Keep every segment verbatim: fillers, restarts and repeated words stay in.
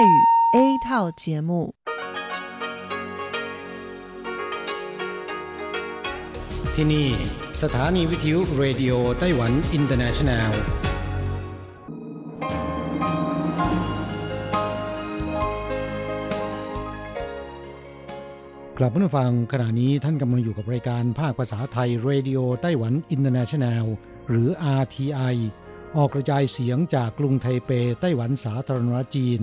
泰语 A 套节目ที่นี่สถานีวิทยุเรดิโอไต้หวันอินเตอร์เนชั่นแนลกลับมาฟังขณะนี้ท่านกำลังอยู่กับรายการภาคภาษาไทยเรดิโอไต้หวันอินเตอร์เนชั่นแนลหรือ อาร์ ที ไอ ออกกระจายเสียงจากกรุงไทเปไต้หวันสาธารณรัฐจีน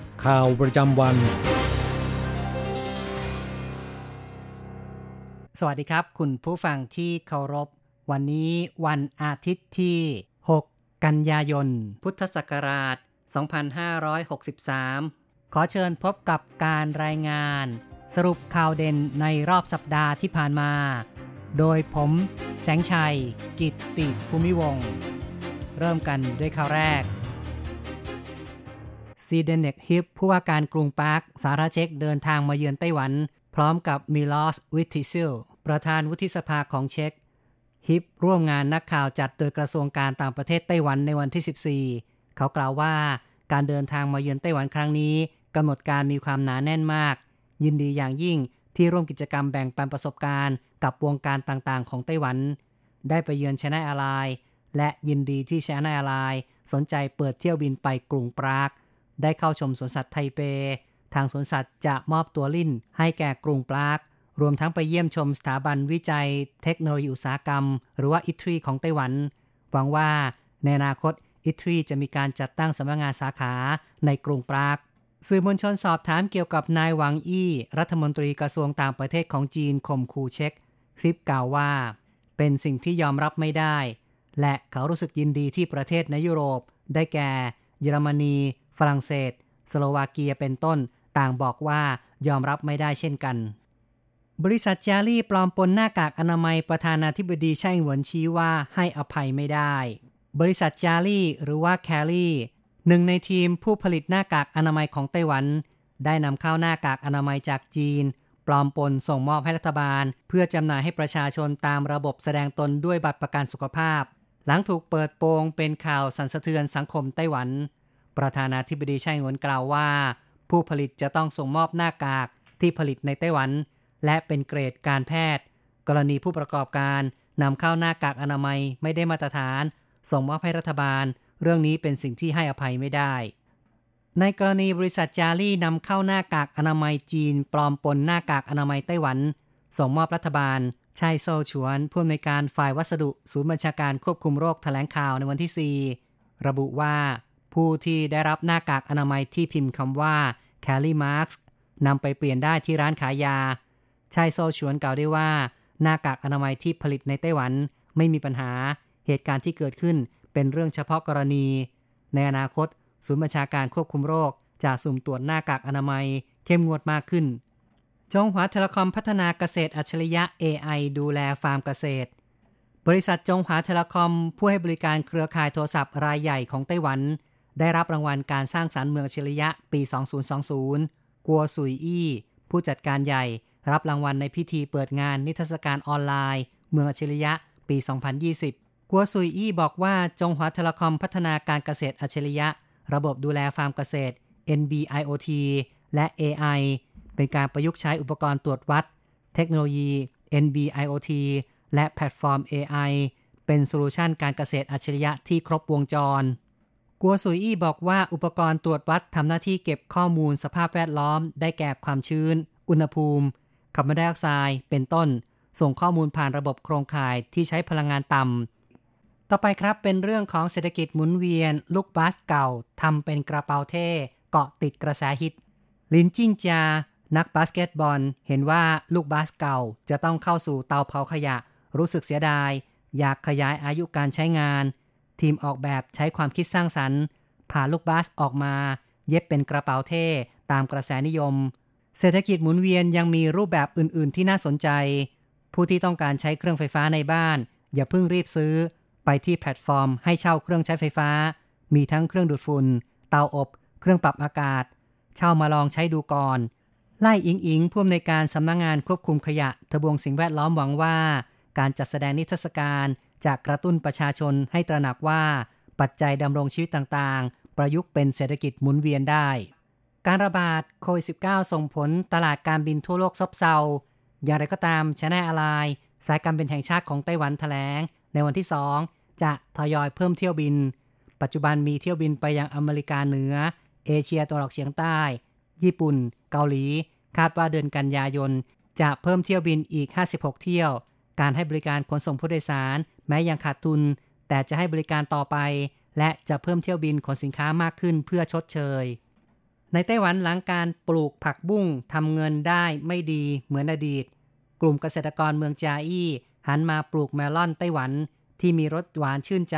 ข่าวประจำวันสวัสดีครับคุณผู้ฟังที่เคารพวันนี้วันอาทิตย์ที่หกกันยายนพุทธศักราชสองพันห้าร้อยหกสิบสามขอเชิญพบกับการรายงานสรุปข่าวเด่นในรอบสัปดาห์ที่ผ่านมาโดยผมแสงชัยกิตติภูมิวงศ์เริ่มกันด้วยข่าวแรกซีเดนเนกฮิปผู้ว่าการกรุงปาร์คสาธารณรัฐเช็กเดินทางมาเยือนไต้หวันพร้อมกับมิลอสวิทิซิลประธานวุฒิสภาของเช็กฮิปร่วมงานนักข่าวจัดโดยกระทรวงการต่างประเทศไต้หวันในวันที่สิบสี่เขากล่าวว่าการเดินทางมาเยือนไต้หวันครั้งนี้กำหนดการมีความหนาแน่นมากยินดีอย่างยิ่งที่ร่วมกิจกรรมแบ่งปันประสบการณ์กับวงการต่างๆของไต้หวันได้ไปเยือนไชน่าแอร์ไลน์และยินดีที่ไชน่าแอร์ไลน์สนใจเปิดเที่ยวบินไปกรุงปรากได้เข้าชมสวนสัตว์ไทเปทางสวนสัตว์จะมอบตัวลิ้นให้แก่กรุงปรากรวมทั้งไปเยี่ยมชมสถาบันวิจัยเทคโนโลยีอุตสาหกรรมหรือว่า ไอ ที อาร์ ไอ ของไต้หวันหวังว่าในอนาคต ไอ ที อาร์ ไอ จะมีการจัดตั้งสำนักงานสาขาในกรุงปรากสื่อมวลชนสอบถามเกี่ยวกับนายหวังอี้รัฐมนตรีกระทรวงต่างประเทศของจีนข่มขู่เช็กคลิปกล่าวว่าเป็นสิ่งที่ยอมรับไม่ได้และเขารู้สึกยินดีที่ประเทศในยุโรปได้แก่เยอรมนีฝรั่งเศสสโลวาเกียเป็นต้นต่างบอกว่ายอมรับไม่ได้เช่นกันบริษัทจารี่ปลอมปนหน้ากากอนามัยประธานาธิบดีไช่อิงเหวินชี้ว่าให้อภัยไม่ได้บริษัทจารี่หรือว่า Kellyหนึ่งในทีมผู้ผลิตหน้ากากอนามัยของไต้หวันได้นำเข้าหน้ากากอนามัยจากจีนปลอมปนส่งมอบให้รัฐบาลเพื่อจำหน่ายให้ประชาชนตามระบบแสดงตนด้วยบัตรประกันสุขภาพหลังถูกเปิดโปงเป็นข่าวสั่นสะเทือนสังคมไต้หวันประธานาธิบดีไช่อิงเหวินกล่าวว่าผู้ผลิตจะต้องส่งมอบหน้ากากที่ผลิตในไต้หวันและเป็นเกรดการแพทย์กรณีผู้ประกอบการนำเข้าหน้ากากอนามัยไม่ได้มาตรฐานส่งมอบให้รัฐบาลเรื่องนี้เป็นสิ่งที่ให้อภัยไม่ได้ในกรณีบริษัทจารี่นำเข้าหน้ากากอนามัยจีนปลอมปนหน้ากากอนามัยไต้หวันส่งมอบรัฐบาลชัยโซฉวนผู้อำนวยการฝ่ายวัสดุศูนย์บัญชาการควบคุมโรคแถลงข่าวในวันที่สี่ระบุว่าผู้ที่ได้รับหน้ากากอนามัยที่พิมพ์คำว่า Kelly Marx นำไปเปลี่ยนได้ที่ร้านขายยาชัยโซฉวนกล่าวได้ว่าหน้ากากอนามัยที่ผลิตในไต้หวันไม่มีปัญหาเหตุการณ์ที่เกิดขึ้นเป็นเรื่องเฉพาะกรณีในอนาคตศูนย์บัญชาการควบคุมโรคจะสุ่มตรวจหน้ากากอนามัยเข้มงวดมากขึ้นจงหวาเทเลคอมพัฒนาเกษตรอัจฉริยะ เอ ไอ ดูแลฟาร์มเกษตรบริษัทจงหวาเทเลคอมผู้ให้บริการเครือข่ายโทรศัพท์รายใหญ่ของไต้หวันได้รับรางวัลการสร้างสรรค์เมืองอัจฉริยะปีสองพันยี่สิบกัวซุยอี้ผู้จัดการใหญ่รับรางวัลในพิธีเปิดงานนิทรรศการออนไลน์เมืองอัจฉริยะปีสองพันยี่สิบกัวซุยอี้บอกว่าจงหวาเทเลคอมพัฒนาการเกษตรอัจฉริยะระบบดูแลฟาร์มเกษตร เอ็น บี ไอ โอ ที และ เอ ไอ เป็นการประยุกต์ใช้อุปกรณ์ตรวจวัดเทคโนโลยี เอ็น บี ไอ โอ ที และแพลตฟอร์ม เอ ไอ เป็นโซลูชันการเกษตรอัจฉริยะที่ครบวงจรกัวซุยอี้บอกว่าอุปกรณ์ตรวจวัดทำหน้าที่เก็บข้อมูลสภาพแวดล้อมได้แก่ความชื้นอุณหภูมิคาร์บอนไดออกไซด์เป็นต้นส่งข้อมูลผ่านระบบโครงข่ายที่ใช้พลังงานต่ำต่อไปครับเป็นเรื่องของเศรษฐกิจหมุนเวียนลูกบาสเก่าทำเป็นกระเป๋าเท่เกาะติดกระแสฮิตลินจิ้งจานักบาสเกตบอลเห็นว่าลูกบาสเก่าจะต้องเข้าสู่เตาเผาขยะรู้สึกเสียดายอยากขยายอายุการใช้งานทีมออกแบบใช้ความคิดสร้างสรรค์พาลูกบาสออกมา เย็บเป็นกระเป๋าเท่ตามกระแสนิยมเศรษฐกิจหมุนเวียนยังมีรูปแบบอื่นๆที่น่าสนใจผู้ที่ต้องการใช้เครื่องไฟฟ้าในบ้านอย่าเพิ่งรีบซื้อไปที่แพลตฟอร์มให้เช่าเครื่องใช้ไฟฟ้ามีทั้งเครื่องดูดฝุ่นเตาอบเครื่องปรับอากาศเช่ามาลองใช้ดูก่อนไล่อิงอิงผู้อำนวยการสำนักงานควบคุมขยะทบวงสิ่งแวดล้อมหวังว่าการจัดแสดงนิทรรศการจะกระตุ้นประชาชนให้ตระหนักว่าปัจจัยดำรงชีวิตต่างๆประยุกต์เป็นเศรษฐกิจหมุนเวียนได้การระบาดโควิด สิบเก้า ส่งผลตลาดการบินทั่วโลกซบเซาอย่างไรก็ตาม China Airlines สายการบินแห่งชาติของไต้หวันแถลงในวันที่สองจะทยอยเพิ่มเที่ยวบินปัจจุบันมีเที่ยวบินไปยังอเมริกาเหนือเอเชียตะวันออกเฉียงใต้ญี่ปุ่นเกาหลีคาดว่าเดือนกันยายนจะเพิ่มเที่ยวบินอีกห้าสิบหกเที่ยวการให้บริการขนส่งผู้โดยสารแม้ยังขาดทุนแต่จะให้บริการต่อไปและจะเพิ่มเที่ยวบินขนสินค้ามากขึ้นเพื่อชดเชยในไต้หวันหลังการปลูกผักบุ้งทำเงินได้ไม่ดีเหมือนอดีตกลุ่มเกษตรกรเมืองจาอี้หันมาปลูกเมลอนไต้หวันที่มีรสหวานชื่นใจ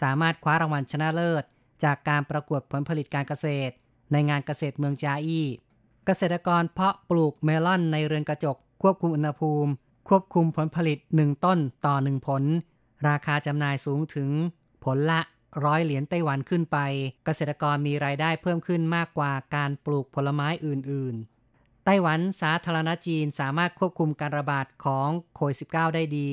สามารถคว้ารางวัลชนะเลิศจากการประกวดผลผลิตการเกษตรในงานเกษตรเมืองจาอี้เกษตรกรเพาะปลูกเมลอนในเรือนกระจกควบคุมอุณหภูมิควบคุมผลผลิตหนึ่งต้นต่อหนึ่งผลราคาจำหน่ายสูงถึงผลละหนึ่งร้อยเหรียญไต้หวันขึ้นไปเกษตรกรมีรายได้เพิ่มขึ้นมากกว่าการปลูกผลไม้อื่นๆไต้หวันสาธารณจีนสามารถควบคุมการระบาดของโควิด สิบเก้า ได้ดี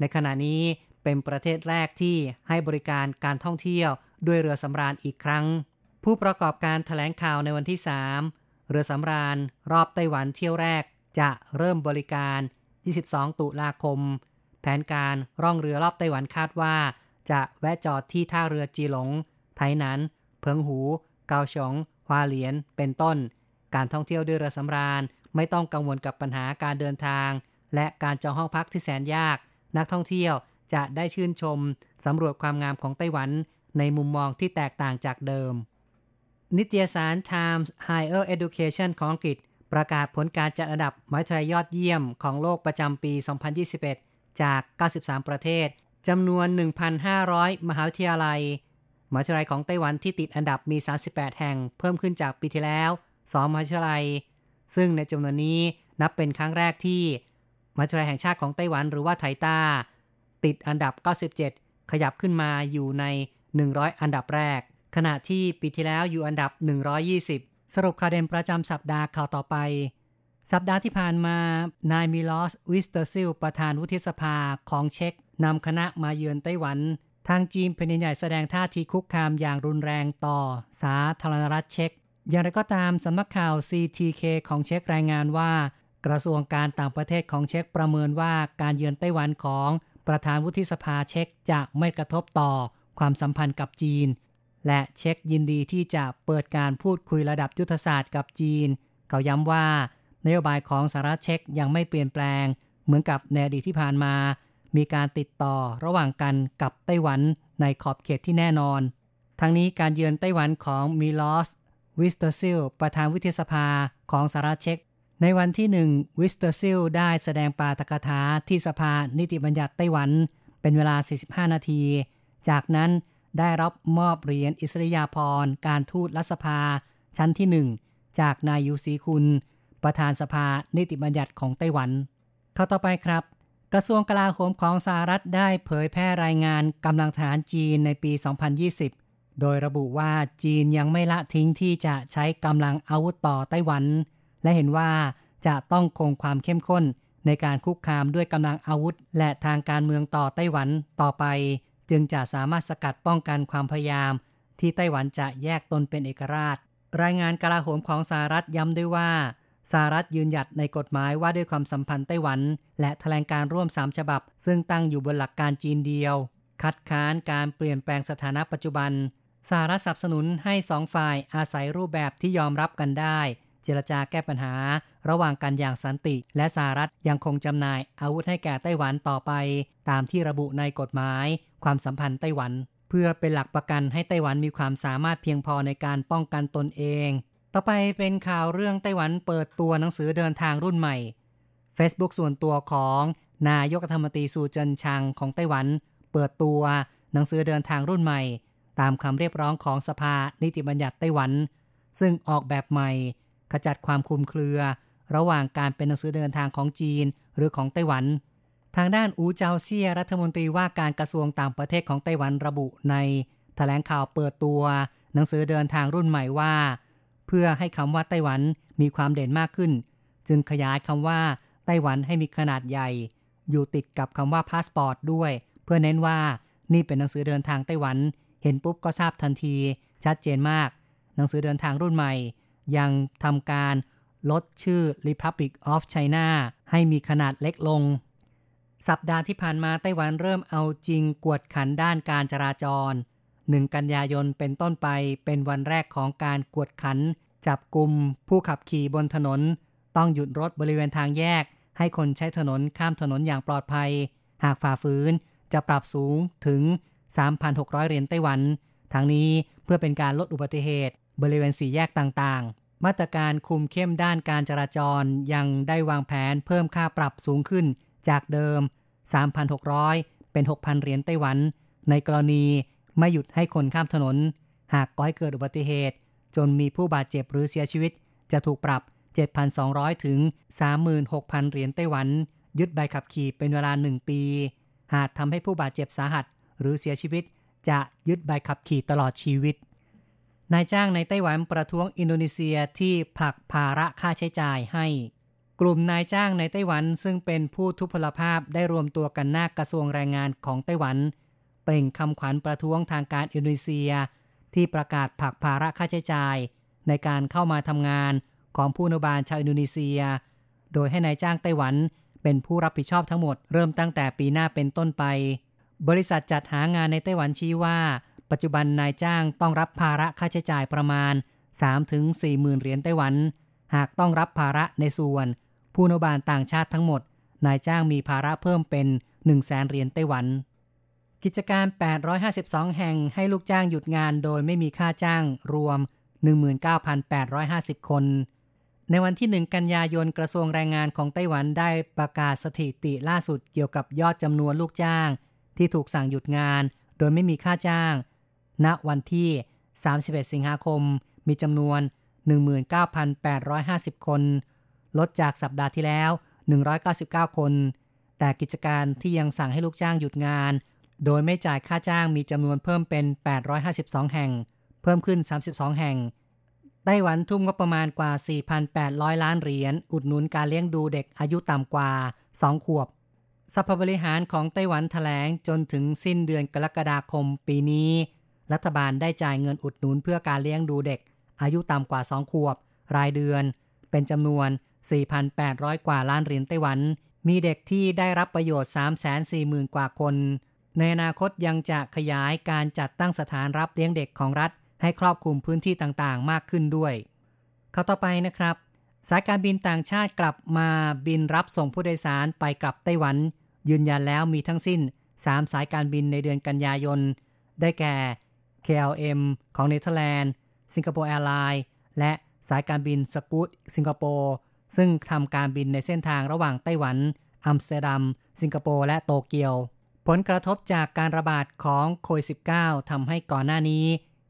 ในขณะนี้เป็นประเทศแรกที่ให้บริการการท่องเที่ยวด้วยเรือสำราญอีกครั้งผู้ประกอบการแถลงข่าวในวันที่สามเรือสำราญรอบไต้หวันเที่ยวแรกจะเริ่มบริการยี่สิบสองตุลาคมแผนการร่องเรือรอบไต้หวันคาดว่าจะแวะจอดที่ท่าเรือจีหลงไทหนานเพิงหูเกาฉงฮวาเหลียนเป็นต้นการท่องเที่ยวด้วยเรือสำราญไม่ต้องกังวลกับปัญหาการเดินทางและการจองห้องพักที่แสนยากนักท่องเที่ยวจะได้ชื่นชมสำรวจความงามของไต้หวันในมุมมองที่แตกต่างจากเดิมนิตยสาร Times Higher Education ของอังกฤษประกาศผลการจัดอันดับมหาวิทยาลัยยอดเยี่ยมของโลกประจำปี สองพันยี่สิบเอ็ด จาก เก้าสิบสาม ประเทศจำนวน หนึ่งพันห้าร้อย มหาวิทยาลัยมหาวิทยาลัยของไต้หวันที่ติดอันดับมี สามสิบแปด แห่งเพิ่มขึ้นจากปีที่แล้วสองมหาวิทยาลัยซึ่งในจำนวนนี้นับเป็นครั้งแรกที่มหาวิทยาลัยแห่งชาติของไต้หวันหรือว่าไทต้าติดอันดับ เก้าสิบเจ็ด ขยับขึ้นมาอยู่ใน หนึ่งร้อย อันดับแรกขณะที่ปีที่แล้วอยู่อันดับ หนึ่งร้อยยี่สิบสรุปข่าวเด่นประจำสัปดาห์ข่าวต่อไปสัปดาห์ที่ผ่านมานายมิลอสวิสเตอร์ซิลประธานวุฒิสภาของเช็กนำคณะมาเยือนไต้หวันทางจีนเป็นใหญ่แสดงท่าทีคุกคามอย่างรุนแรงต่อสาธารณรัฐเช็กอย่างไรก็ตามสำนักข่าว ซี ที เค ของเช็กรายงานว่ากระทรวงการต่างประเทศของเช็กประเมินว่าการเยือนไต้หวันของประธานวุฒิสภาเช็กจะไม่กระทบต่อความสัมพันธ์กับจีนและเช็กยินดีที่จะเปิดการพูดคุยระดับยุทธศาสตร์กับจีนเขาย้ำว่านโยบายของสหรัฐเช็กยังไม่เปลี่ยนแปลงเหมือนกับในอดีตที่ผ่านมามีการติดต่อระหว่างกันกับไต้หวันในขอบเขตที่แน่นอนทั้งนี้การเยือนไต้หวันของมิลอสวิสเตอร์ซิลประธานวุฒิสภาของสหรัฐเช็กในวันที่หนึ่งวิสเตอร์ซิลได้แสดงปาฐกถาที่สภานิติบัญญัติไต้หวันเป็นเวลาสี่สิบห้านาทีจากนั้นได้รับมอบเหรียญอิสริยาภรณ์การทูตรัฐสภาชั้นที่หนึ่งจากนายยูซีคุณประธานสภานิติบัญญัติของไต้หวันเข้าต่อไปครับกระทรวงกลาโหมของสหรัฐได้เผยแพร่รายงานกำลังทหารจีนในปี สองพันยี่สิบโดยระบุว่าจีนยังไม่ละทิ้งที่จะใช้กำลังอาวุธต่อไต้หวันและเห็นว่าจะต้องคงความเข้มข้นในการคุกคามด้วยกำลังอาวุธและทางการเมืองต่อไต้หวันต่อไปจึงจะสามารถสกัดป้องกันความพยายามที่ไต้หวันจะแยกตนเป็นเอกราชรายงานกลาโหมของสหรัฐย้ำด้วยว่าสหรัฐยืนหยัดในกฎหมายว่าด้วยความสัมพันธ์ไต้หวันและแถลงการร่วมสามฉบับซึ่งตั้งอยู่บนหลักการจีนเดียวคัดค้านการเปลี่ยนแปลงสถานะปัจจุบันสหรัฐสนับสนุนให้สองฝ่ายอาศัยรูปแบบที่ยอมรับกันได้เจรจาแก้ปัญหาระหว่างกันอย่างสันติและสหรัฐยังคงจำหน่ายอาวุธให้แก่ไต้หวันต่อไปตามที่ระบุในกฎหมายความสัมพันธ์ไต้หวันเพื่อเป็นหลักประกันให้ไต้หวันมีความสามารถเพียงพอในการป้องกันตนเองต่อไปเป็นข่าวเรื่องไต้หวันเปิดตัวหนังสือเดินทางรุ่นใหม่ Facebook ส่วนตัวของนายกรัฐมนตรีซูเจินชังของไต้หวันเปิดตัวหนังสือเดินทางรุ่นใหม่ตามคำเรียกร้องของสภานิติบัญญัติไต้หวัน ซึ่งออกแบบใหม่ขจัดความคลุมเครือระหว่างการเป็นหนังสือเดินทางของจีนหรือของไต้หวันทางด้านอูเจาเซียรัฐมนตรีว่าการกระทรวงต่างประเทศของไต้หวันระบุในแถลงข่าวเปิดตัวหนังสือเดินทางรุ่นใหม่ว่าเพื่อให้คำว่าไต้หวันมีความเด่นมากขึ้นจึงขยายคำว่าไต้หวันให้มีขนาดใหญ่อยู่ติดกับคำว่าพาสปอร์ตด้วยเพื่อเน้นว่านี่เป็นหนังสือเดินทางไต้หวันเห็นปุ๊บก็ทราบทันทีชัดเจนมากหนังสือเดินทางรุ่นใหม่ยังทำการลดชื่อ Republic of China ให้มีขนาดเล็กลงสัปดาห์ที่ผ่านมาไต้หวันเริ่มเอาจริงกวดขันด้านการจราจรหนึ่งกันยายนเป็นต้นไปเป็นวันแรกของการกวดขันจับกุมผู้ขับขี่บนถนนต้องหยุดรถบริเวณทางแยกให้คนใช้ถนนข้ามถนนอย่างปลอดภัยหากฝ่าฝืนจะปรับสูงถึง สามพันหกร้อย เหรียญไต้หวันทั้งนี้เพื่อเป็นการลดอุบัติเหตุบริเวณสี่แยกต่างๆมาตรการคุมเข้มด้านการจราจรยังได้วางแผนเพิ่มค่าปรับสูงขึ้นจากเดิม สามพันหกร้อย เป็น หกพัน เหรียญไต้หวันในกรณีไม่หยุดให้คนข้ามถนนหากก่อให้เกิดอุบัติเหตุจนมีผู้บาดเจ็บหรือเสียชีวิตจะถูกปรับ เจ็ดพันสองร้อย ถึง สามหมื่นหกพัน เหรียญไต้หวันยึดใบขับขี่เป็นเวลาหนึ่งปีหากทำให้ผู้บาดเจ็บสาหัสหรือเสียชีวิตจะยึดใบขับขี่ตลอดชีวิตนายจ้างในไต้หวันประท้วงอินโดนีเซียที่ผลักภาระค่าใช้จ่ายให้กลุ่มนายจ้างในไต้หวันซึ่งเป็นผู้ทุพพลภาพได้รวมตัวกันหน้ากระทรวงแรงงานของไต้หวันเปล่งคำขวัญประท้วงทางการอินโดนีเซียที่ประกาศผลักภาระค่าใช้จ่ายในการเข้ามาทำงานของผู้นบานชาวอินโดนีเซียโดยให้นายจ้างไต้หวันเป็นผู้รับผิดชอบทั้งหมดเริ่มตั้งแต่ปีหน้าเป็นต้นไปบริษัทจัดหางานในไต้หวันชี้ว่าปัจจุบันนายจ้างต้องรับภาระค่าใช้จ่ายประมาณ สามถึงสี่หมื่น เหรียญไต้หวันหากต้องรับภาระในส่วนผู้นบานต่างชาติทั้งหมดนายจ้างมีภาระเพิ่มเป็น หนึ่งแสน เหรียญไต้หวันกิจการแปดร้อยห้าสิบสองแห่งให้ลูกจ้างหยุดงานโดยไม่มีค่าจ้างรวม หนึ่งหมื่นเก้าพันแปดร้อยห้าสิบ คนในวันที่หนึ่งกันยายนกระทรวงแรงงานของไต้หวันได้ประกาศสถิติล่าสุดเกี่ยวกับยอดจำนวนลูกจ้างที่ถูกสั่งหยุดงานโดยไม่มีค่าจ้างณวันที่สามสิบเอ็ดสิงหาคมมีจำนวน หนึ่งหมื่นเก้าพันแปดร้อยห้าสิบ คนลดจากสัปดาห์ที่แล้วหนึ่งร้อยเก้าสิบเก้าคนแต่กิจการที่ยังสั่งให้ลูกจ้างหยุดงานโดยไม่จ่ายค่าจ้างมีจำนวนเพิ่มเป็นแปดร้อยห้าสิบสองแห่งเพิ่มขึ้นสามสิบสองแห่งไต้หวันทุ่มงบประมาณกว่า สี่พันแปดร้อย ล้านเหรียญอุดหนุนการเลี้ยงดูเด็กอายุต่ำกว่าสองขวบสภาบริหารของไต้หวันแถลงจนถึงสิ้นเดือนกรกฎาคมปีนี้รัฐบาลได้จ่ายเงินอุดหนุนเพื่อการเลี้ยงดูเด็กอายุต่ำกว่าสองขวบรายเดือนเป็นจำนวน สี่พันแปดร้อย กว่าล้านเหรียญไต้หวันมีเด็กที่ได้รับประโยชน์ สามแสนสี่หมื่น กว่าคนในอนาคตยังจะขยายการจัดตั้งสถานรับเลี้ยงเด็กของรัฐให้ครอบคลุมพื้นที่ต่างๆมากขึ้นด้วยข้อต่อไปนะครับสายการบินต่างชาติกลับมาบินรับส่งผู้โดยสารไปกลับไต้หวันยืนยันแล้วมีทั้งสิ้นสามสายการบินในเดือนกันยายนได้แก่ เค แอล เอ็ม ของเนเธอร์แลนด์สิงคโปร์แอร์ไลน์และสายการบิน Scoot สิงคโปร์ซึ่งทำการบินในเส้นทางระหว่างไต้หวันอัมสเตอร์ดัมสิงคโปร์และโตเกียวผลกระทบจากการระบาดของโควิด สิบเก้า ทำให้ก่อนหน้านี้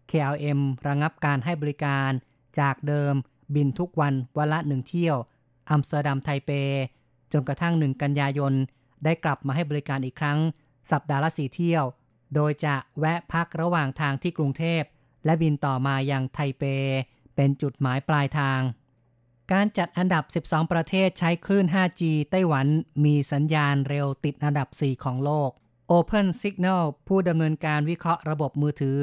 เค แอล เอ็ม ระงับการให้บริการจากเดิมบินทุกวันวันละหนึ่งเที่ยวอัมสเตอร์ดัมไทเปจนกระทั่งหนึ่งกันยายนได้กลับมาให้บริการอีกครั้งสัปดาห์ละสี่เที่ยวโดยจะแวะพักระหว่างทางที่กรุงเทพและบินต่อมายังไทเปเป็นจุดหมายปลายทางการจัดอันดับสิบสองประเทศใช้คลื่น ห้าจี ไต้หวันมีสัญญาณเร็วติดอันดับสี่ของโลก OpenSignal ผู้ดำเนินการวิเคราะห์ระบบมือถือ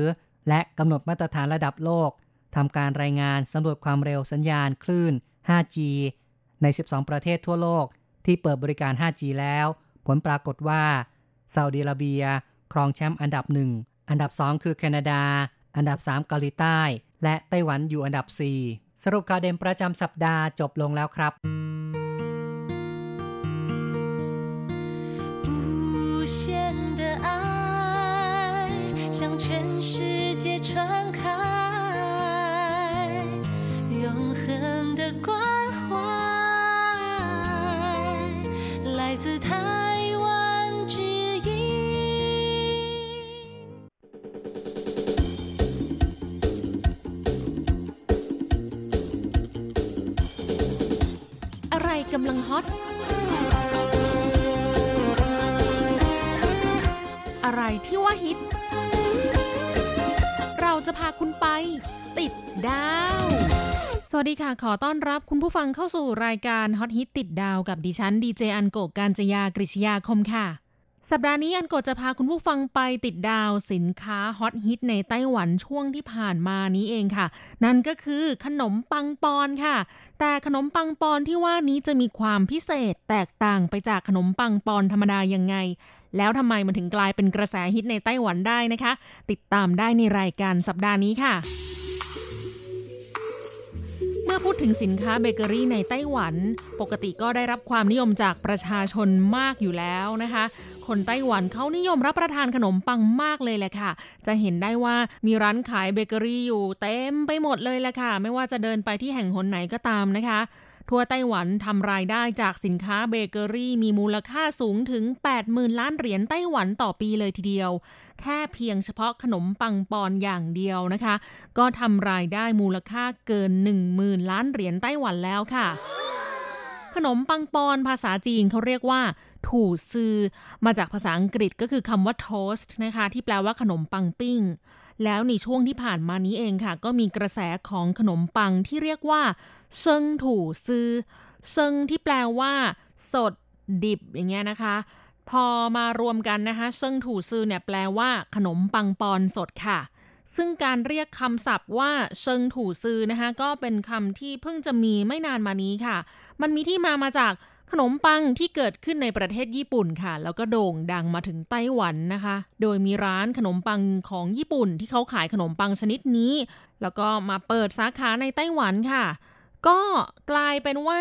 และกำหนดมาตรฐานระดับโลกทำการรายงานสำรวจความเร็วสัญญาณคลื่น ห้าจี ในสิบสองประเทศทั่วโลกที่เปิดบริการ ห้าจี แล้วผลปรากฏว่าซาอุดิอาระเบียครองแชมป์อันดับหนึ่งอันดับสองคือแคนาดาอันดับสามเกาหลีใต้และไต้หวันอยู่อันดับสี่สรุปข่าวเด่นประจำสัปดาห์จบลงแล้วครับ กำลังฮอตอะไรที่ว่าฮิตเราจะพาคุณไปติดดาวสวัสดีค่ะขอต้อนรับคุณผู้ฟังเข้าสู่รายการฮอตฮิตติดดาวกับดิฉันดีเจอันโกะกาญจยากฤษยาคมค่ะสัปดาห์นี้อันโกะจะพาคุณผู้ฟังไปติดดาวสินค้าฮอตฮิตในไต้หวันช่วงที่ผ่านมานี้เองค่ะนั่นก็คือขนมปังปอนค่ะแต่ขนมปังปอนที่ว่านี้จะมีความพิเศษแตกต่างไปจากขนมปังปอนธรรมดายังไงแล้วทำไมมันถึงกลายเป็นกระแสฮิตในไต้หวันได้นะคะติดตามได้ในรายการสัปดาห์นี้ค่ะเมื่อพูดถึงสินค้าเบเกอรี่ในไต้หวันปกติก็ได้รับความนิยมจากประชาชนมากอยู่แล้วนะคะคนไต้หวันเขานิยมรับประทานขนมปังมากเลยแหละค่ะจะเห็นได้ว่ามีร้านขายเบเกอรี่อยู่เต็มไปหมดเลยแหละค่ะไม่ว่าจะเดินไปที่แห่งหนไหนก็ตามนะคะทั่วไต้หวันทำรายได้จากสินค้าเบเกอรี่มีมูลค่าสูงถึง แปดหมื่น ล้านเหรียญไต้หวันต่อปีเลยทีเดียวแค่เพียงเฉพาะขนมปังปอนอย่างเดียวนะคะก็ทำรายได้มูลค่าเกิน หนึ่งหมื่น ล้านเหรียญไต้หวันแล้วค่ะขนมปังปอนภาษาจีนเขาเรียกว่าถูซือมาจากภาษาอังกฤษก็คือคำว่า toast นะคะที่แปลว่าขนมปังปิ้งแล้วในช่วงที่ผ่านมานี้เองค่ะก็มีกระแสของขนมปังที่เรียกว่าเซิงถูซือเซิงที่แปลว่าสดดิบอย่างเงี้ยนะคะพอมารวมกันนะคะเซิงถูซือเนี่ยแปลว่าขนมปังปอนสดค่ะซึ่งการเรียกคำศัพท์ว่าเซิงถูซือนะคะก็เป็นคำที่เพิ่งจะมีไม่นานมานี้ค่ะมันมีที่มามาจากขนมปังที่เกิดขึ้นในประเทศญี่ปุ่นค่ะแล้วก็โด่งดังมาถึงไต้หวันนะคะโดยมีร้านขนมปังของญี่ปุ่นที่เขาขายขนมปังชนิดนี้แล้วก็มาเปิดสาขาในไต้หวันค่ะก็กลายเป็นว่า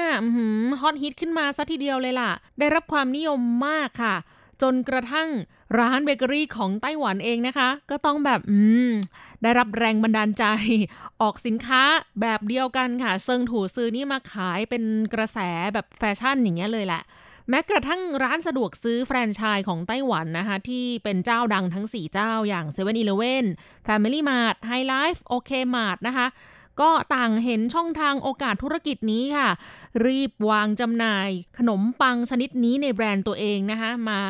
ฮอตฮิตขึ้นมาซะทีเดียวเลยล่ะได้รับความนิยมมากค่ะจนกระทั่งร้านเบเกอรี่ของไต้หวันเองนะคะก็ต้องแบบอืมได้รับแรงบันดาลใจออกสินค้าแบบเดียวกันค่ะเซิงถูซือนี่มาขายเป็นกระแสแบบแฟชั่นอย่างเงี้ยเลยแหละแม้กระทั่งร้านสะดวกซื้อแฟรนไชส์ของไต้หวันนะคะที่เป็นเจ้าดังทั้งสี่เจ้าอย่าง เซเว่นอีเลฟเว่น Family Mart, High Life, โอ เค Mart นะคะก็ต่างเห็นช่องทางโอกาสธุรกิจนี้ค่ะรีบวางจำหน่ายขนมปังชนิดนี้ในแบรนด์ตัวเองนะคะมา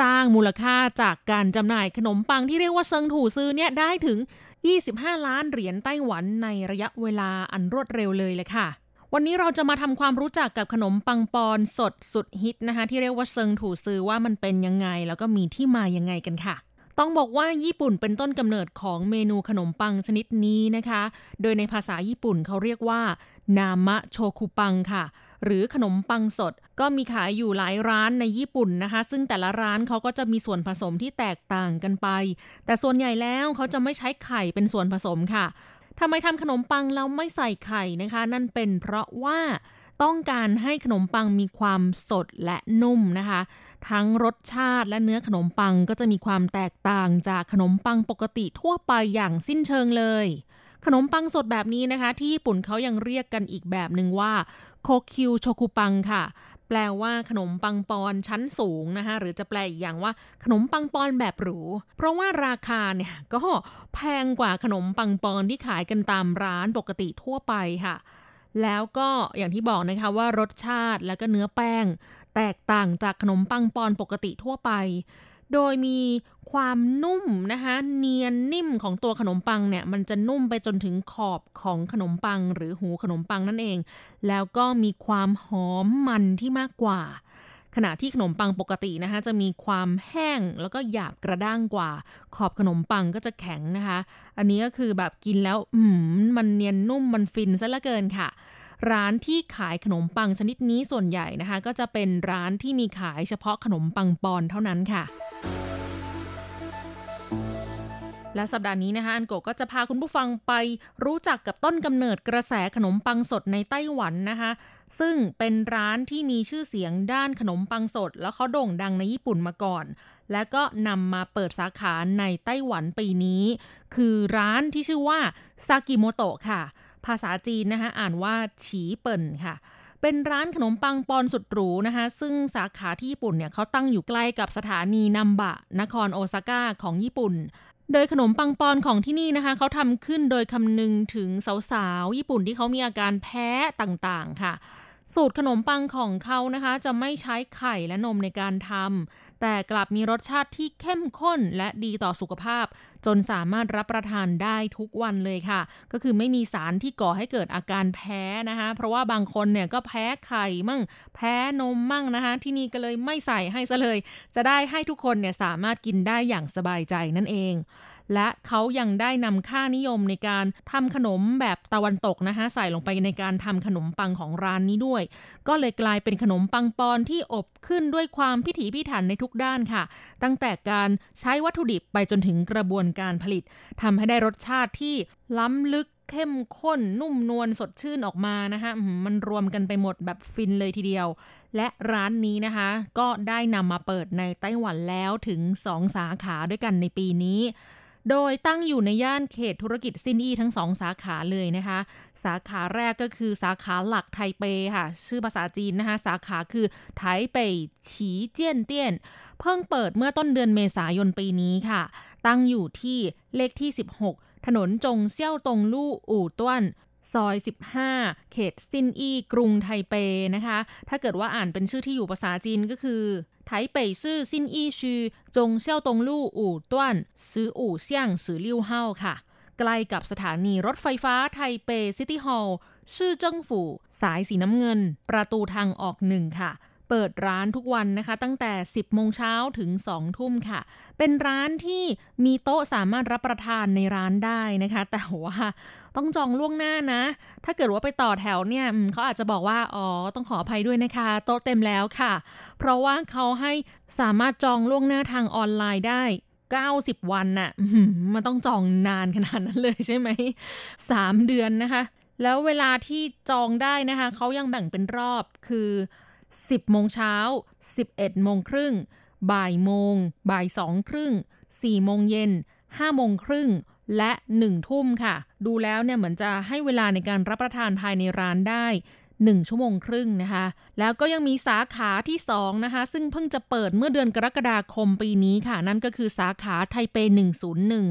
สร้างมูลค่าจากการจำหน่ายขนมปังที่เรียกว่าเซิงถูซือเนี่ยได้ถึงยี่สิบห้าล้านเหรียญไต้หวันในระยะเวลาอันรวดเร็วเลยเลยค่ะวันนี้เราจะมาทำความรู้จักกับขนมปังปอนสดสุดฮิตนะคะที่เรียกว่าเซิงถูซือว่ามันเป็นยังไงแล้วก็มีที่มายังไงกันค่ะต้องบอกว่าญี่ปุ่นเป็นต้นกำเนิดของเมนูขนมปังชนิดนี้นะคะโดยในภาษาญี่ปุ่นเขาเรียกว่านามะโชคุปังค่ะหรือขนมปังสดก็มีขายอยู่หลายร้านในญี่ปุ่นนะคะซึ่งแต่ละร้านเขาก็จะมีส่วนผสมที่แตกต่างกันไปแต่ส่วนใหญ่แล้วเขาจะไม่ใช้ไข่เป็นส่วนผสมค่ะทำไมทำขนมปังแล้วไม่ใส่ไข่นะคะนั่นเป็นเพราะว่าต้องการให้ขนมปังมีความสดและนุ่มนะคะทั้งรสชาติและเนื้อขนมปังก็จะมีความแตกต่างจากขนมปังปกติทั่วไปอย่างสิ้นเชิงเลยขนมปังสดแบบนี้นะคะที่ญี่ปุ่นเขายังเรียกกันอีกแบบนึงว่าโคคิวโชคุปังค่ะแปลว่าขนมปังปอนชั้นสูงนะคะหรือจะแปลอีกอย่างว่าขนมปังปอนแบบหรูเพราะว่าราคาเนี่ยก็แพงกว่าขนมปังปอนที่ขายกันตามร้านปกติทั่วไปค่ะแล้วก็อย่างที่บอกนะคะว่ารสชาติและก็เนื้อแป้งแตกต่างจากขนมปังปอนปกติทั่วไปโดยมีความนุ่มนะคะเนียนนิ่มของตัวขนมปังเนี่ยมันจะนุ่มไปจนถึงขอบของขนมปังหรือหูขนมปังนั่นเองแล้วก็มีความหอมมันที่มากกว่าขณะที่ขนมปังปกตินะคะจะมีความแห้งแล้วก็หยาบกระด้างกว่าขอบขนมปังก็จะแข็งนะคะอันนี้ก็คือแบบกินแล้วอืมมันเนียนนุ่มมันฟินซะเหลือเกินค่ะร้านที่ขายขนมปังชนิดนี้ส่วนใหญ่นะคะก็จะเป็นร้านที่มีขายเฉพาะขนมปังปอนเท่านั้นค่ะและสัปดาห์นี้นะคะอันโกะก็จะพาคุณผู้ฟังไปรู้จักกับต้นกำเนิดกระแสขนมปังสดในไต้หวันนะคะซึ่งเป็นร้านที่มีชื่อเสียงด้านขนมปังสดแล้วเขาโด่งดังในญี่ปุ่นมาก่อนและก็นำมาเปิดสาขาในไต้หวันปีนี้คือร้านที่ชื่อว่าซากิโมโตะค่ะภาษาจีนนะคะอ่านว่าฉีเปิ่นค่ะเป็นร้านขนมปังปอนสุดหรูนะคะซึ่งสาขาที่ญี่ปุ่นเนี่ยเขาตั้งอยู่ใกล้กับสถานีนัมบะนครโอซาก้าของญี่ปุ่นโดยขนมปังปอนของที่นี่นะคะเขาทำขึ้นโดยคำนึงถึงสาวๆญี่ปุ่นที่เขามีอาการแพ้ต่างๆค่ะ สูตรขนมปังของเขานะคะจะไม่ใช้ไข่และนมในการทำแต่กลับมีรสชาติที่เข้มข้นและดีต่อสุขภาพจนสามารถรับประทานได้ทุกวันเลยค่ะก็คือไม่มีสารที่ก่อให้เกิดอาการแพ้นะคะเพราะว่าบางคนเนี่ยก็แพ้ไข่มั่งแพ้นมมั่งนะคะที่นี่ก็เลยไม่ใส่ให้ซะเลยจะได้ให้ทุกคนเนี่ยสามารถกินได้อย่างสบายใจนั่นเองและเขายังได้นำค่านิยมในการทำขนมแบบตะวันตกนะคะใส่ลงไปในการทำขนมปังของร้านนี้ด้วยก็เลยกลายเป็นขนมปังปอนที่อบขึ้นด้วยความพิถีพิถันในทุกด้านค่ะตั้งแต่การใช้วัตถุดิบไปจนถึงกระบวนการผลิตทำให้ได้รสชาติที่ล้ำลึกเข้มข้นนุ่มนวลสดชื่นออกมานะคะมันรวมกันไปหมดแบบฟินเลยทีเดียวและร้านนี้นะคะก็ได้นำมาเปิดในไต้หวันแล้วถึงสองสาขาด้วยกันในปีนี้โดยตั้งอยู่ในย่านเขตธุรกิจซินอี้ทั้งสองสาขาเลยนะคะสาขาแรกก็คือสาขาหลักไทเปค่ะชื่อภาษาจีนนะคะสาขาคือไทเปฉีเจี้ยนเตี้ยนเพิ่งเปิดเมื่อต้นเดือนเมษายนปีนี้ค่ะตั้งอยู่ที่เลขที่สิบหกถนนจงเซี่ยวตงลู่อู่ต้วนซอยสิบห้าเขตซินอี้กรุงไทเปนะคะถ้าเกิดว่าอ่านเป็นชื่อที่อยู่ภาษาจีนก็คือไทเปซื่อซินอี้ชื่อจงเซี่ยวตงลู่อู่ต้วนซื้ออู่เซี่ยงซื้อลิ่วเฮาค่ะใกล้กับสถานีรถไฟฟ้าไทเปซิตี้ฮอลล์ชื่อเจิ้งฝู่สายสีน้ำเงินประตูทางออกหนึ่งค่ะเปิดร้านทุกวันนะคะตั้งแต่ สิบโมงเช้าถึง สองทุ่มค่ะเป็นร้านที่มีโต๊ะสามารถรับประทานในร้านได้นะคะแต่ว่าต้องจองล่วงหน้านะถ้าเกิดว่าไปต่อแถวเนี่ยเขาอาจจะบอกว่าอ๋อต้องขออภัยด้วยนะคะโต๊ะเต็มแล้วค่ะเพราะว่าเขาให้สามารถจองล่วงหน้าทางออนไลน์ได้เก้าสิบวันน่ะมันต้องจองนานขนาดนั้นเลยใช่ไหมสามเดือนนะคะแล้วเวลาที่จองได้นะคะเขายังแบ่งเป็นรอบคือสิบโมงเช้า สิบเอ็ดโมงครึ่ง บ่ายโมง บ่ายสองครึ่ง สี่โมงเย็น ห้าโมงครึ่ง และหนึ่งทุ่มค่ะดูแล้วเนี่ยเหมือนจะให้เวลาในการรับประทานภายในร้านได้หนึ่งชั่วโมงครึ่งนะคะแล้วก็ยังมีสาขาที่สองนะคะซึ่งเพิ่งจะเปิดเมื่อเดือนกรกฎาคมปีนี้ค่ะนั่นก็คือสาขาไทเปหนึ่งศูนย์หนึ่ง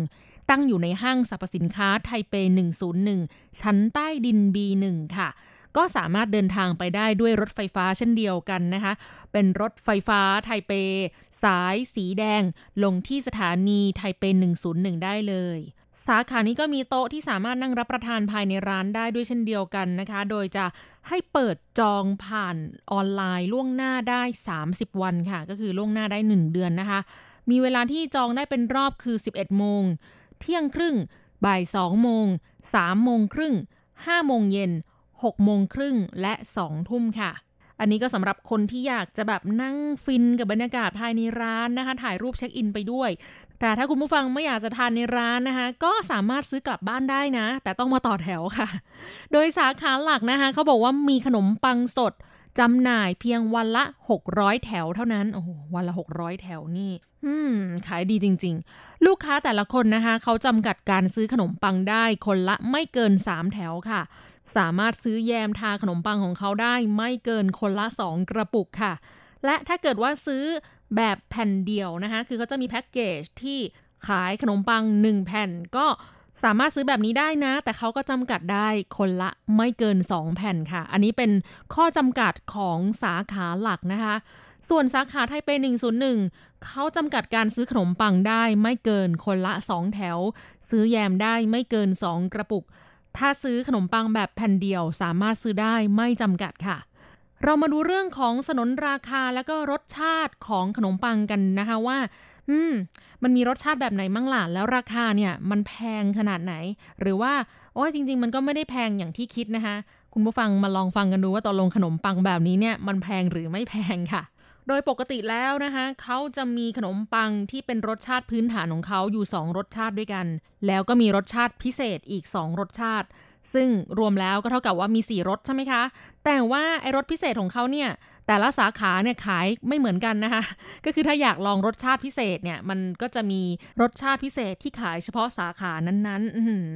ตั้งอยู่ในห้างสรรพสินค้าไทเปหนึ่งศูนย์หนึ่งชั้นใต้ดิน บี หนึ่ง ค่ะก็สามารถเดินทางไปได้ด้วยรถไฟฟ้าเช่นเดียวกันนะคะเป็นรถไฟฟ้าไทเปสายสีแดงลงที่สถานีไทเปหนึ่งศูนย์หนึ่งได้เลยสาขานี้ก็มีโต๊ะที่สามารถนั่งรับประทานภายในร้านได้ด้วยเช่นเดียวกันนะคะโดยจะให้เปิดจองผ่านออนไลน์ล่วงหน้าได้สามสิบวันค่ะก็คือล่วงหน้าได้หนึ่งเดือนนะคะมีเวลาที่จองได้เป็นรอบคือ สิบเอ็ดโมง เที่ยงครึ่ง บ่าย สองโมง สามโมงครึ่ง ห้าโมงเย็นหกโมงครึ่งและสองทุ่มค่ะอันนี้ก็สำหรับคนที่อยากจะแบบนั่งฟินกับบรรยากาศภายในร้านนะคะถ่ายรูปเช็คอินไปด้วยแต่ถ้าคุณผู้ฟังไม่อยากจะทานในร้านนะคะก็สามารถซื้อกลับบ้านได้นะแต่ต้องมาต่อแถวค่ะโดยสาขาหลักนะคะเขาบอกว่ามีขนมปังสดจำหน่ายเพียงวันละหกร้อยแถวเท่านั้นโอ้โหวันละหกร้อยแถวนี่อืมขายดีจริงๆลูกค้าแต่ละคนนะคะเขาจำกัดการซื้อขนมปังได้คนละไม่เกินสามแถวค่ะสามารถซื้อแยมทาขนมปังของเขาได้ไม่เกินคนละสองกระปุกค่ะและถ้าเกิดว่าซื้อแบบแผ่นเดียวนะคะคือเขาจะมีแพ็คเกจที่ขายขนมปังหนึ่งแผ่นก็สามารถซื้อแบบนี้ได้นะแต่เขาก็จำกัดได้คนละไม่เกินสองแผ่นค่ะอันนี้เป็นข้อจำกัดของสาขาหลักนะคะส่วนสาขาไทเปหนึ่งศูนย์หนึ่งเขาจำกัดการซื้อขนมปังได้ไม่เกินคนละสองแถวซื้อแยมได้ไม่เกินสองกระปุกถ้าซื้อขนมปังแบบแผ่นเดียวสามารถซื้อได้ไม่จำกัดค่ะเรามาดูเรื่องของสนนราคาแล้วก็รสชาติของขนมปังกันนะคะว่าอืมมันมีรสชาติแบบไหนมั่งล่ะแล้วราคาเนี่ยมันแพงขนาดไหนหรือว่าโอ้ยจริงๆมันก็ไม่ได้แพงอย่างที่คิดนะคะคุณผู้ฟังมาลองฟังกันดูว่าตกลงขนมปังแบบนี้เนี่ยมันแพงหรือไม่แพงค่ะโดยปกติแล้วนะคะเขาจะมีขนมปังที่เป็นรสชาติพื้นฐานของเขาอยู่สองรสชาติด้วยกันแล้วก็มีรสชาติพิเศษอีกสองรสชาติซึ่งรวมแล้วก็เท่ากับว่ามีสี่รสใช่ไหมคะแต่ว่าไอ้รสพิเศษของเขาเนี่ยแต่ละสาขาเนี่ยขายไม่เหมือนกันนะคะก็คือถ้าอยากลองรสชาติพิเศษเนี่ยมันก็จะมีรสชาติพิเศษที่ขายเฉพาะสาขานั้น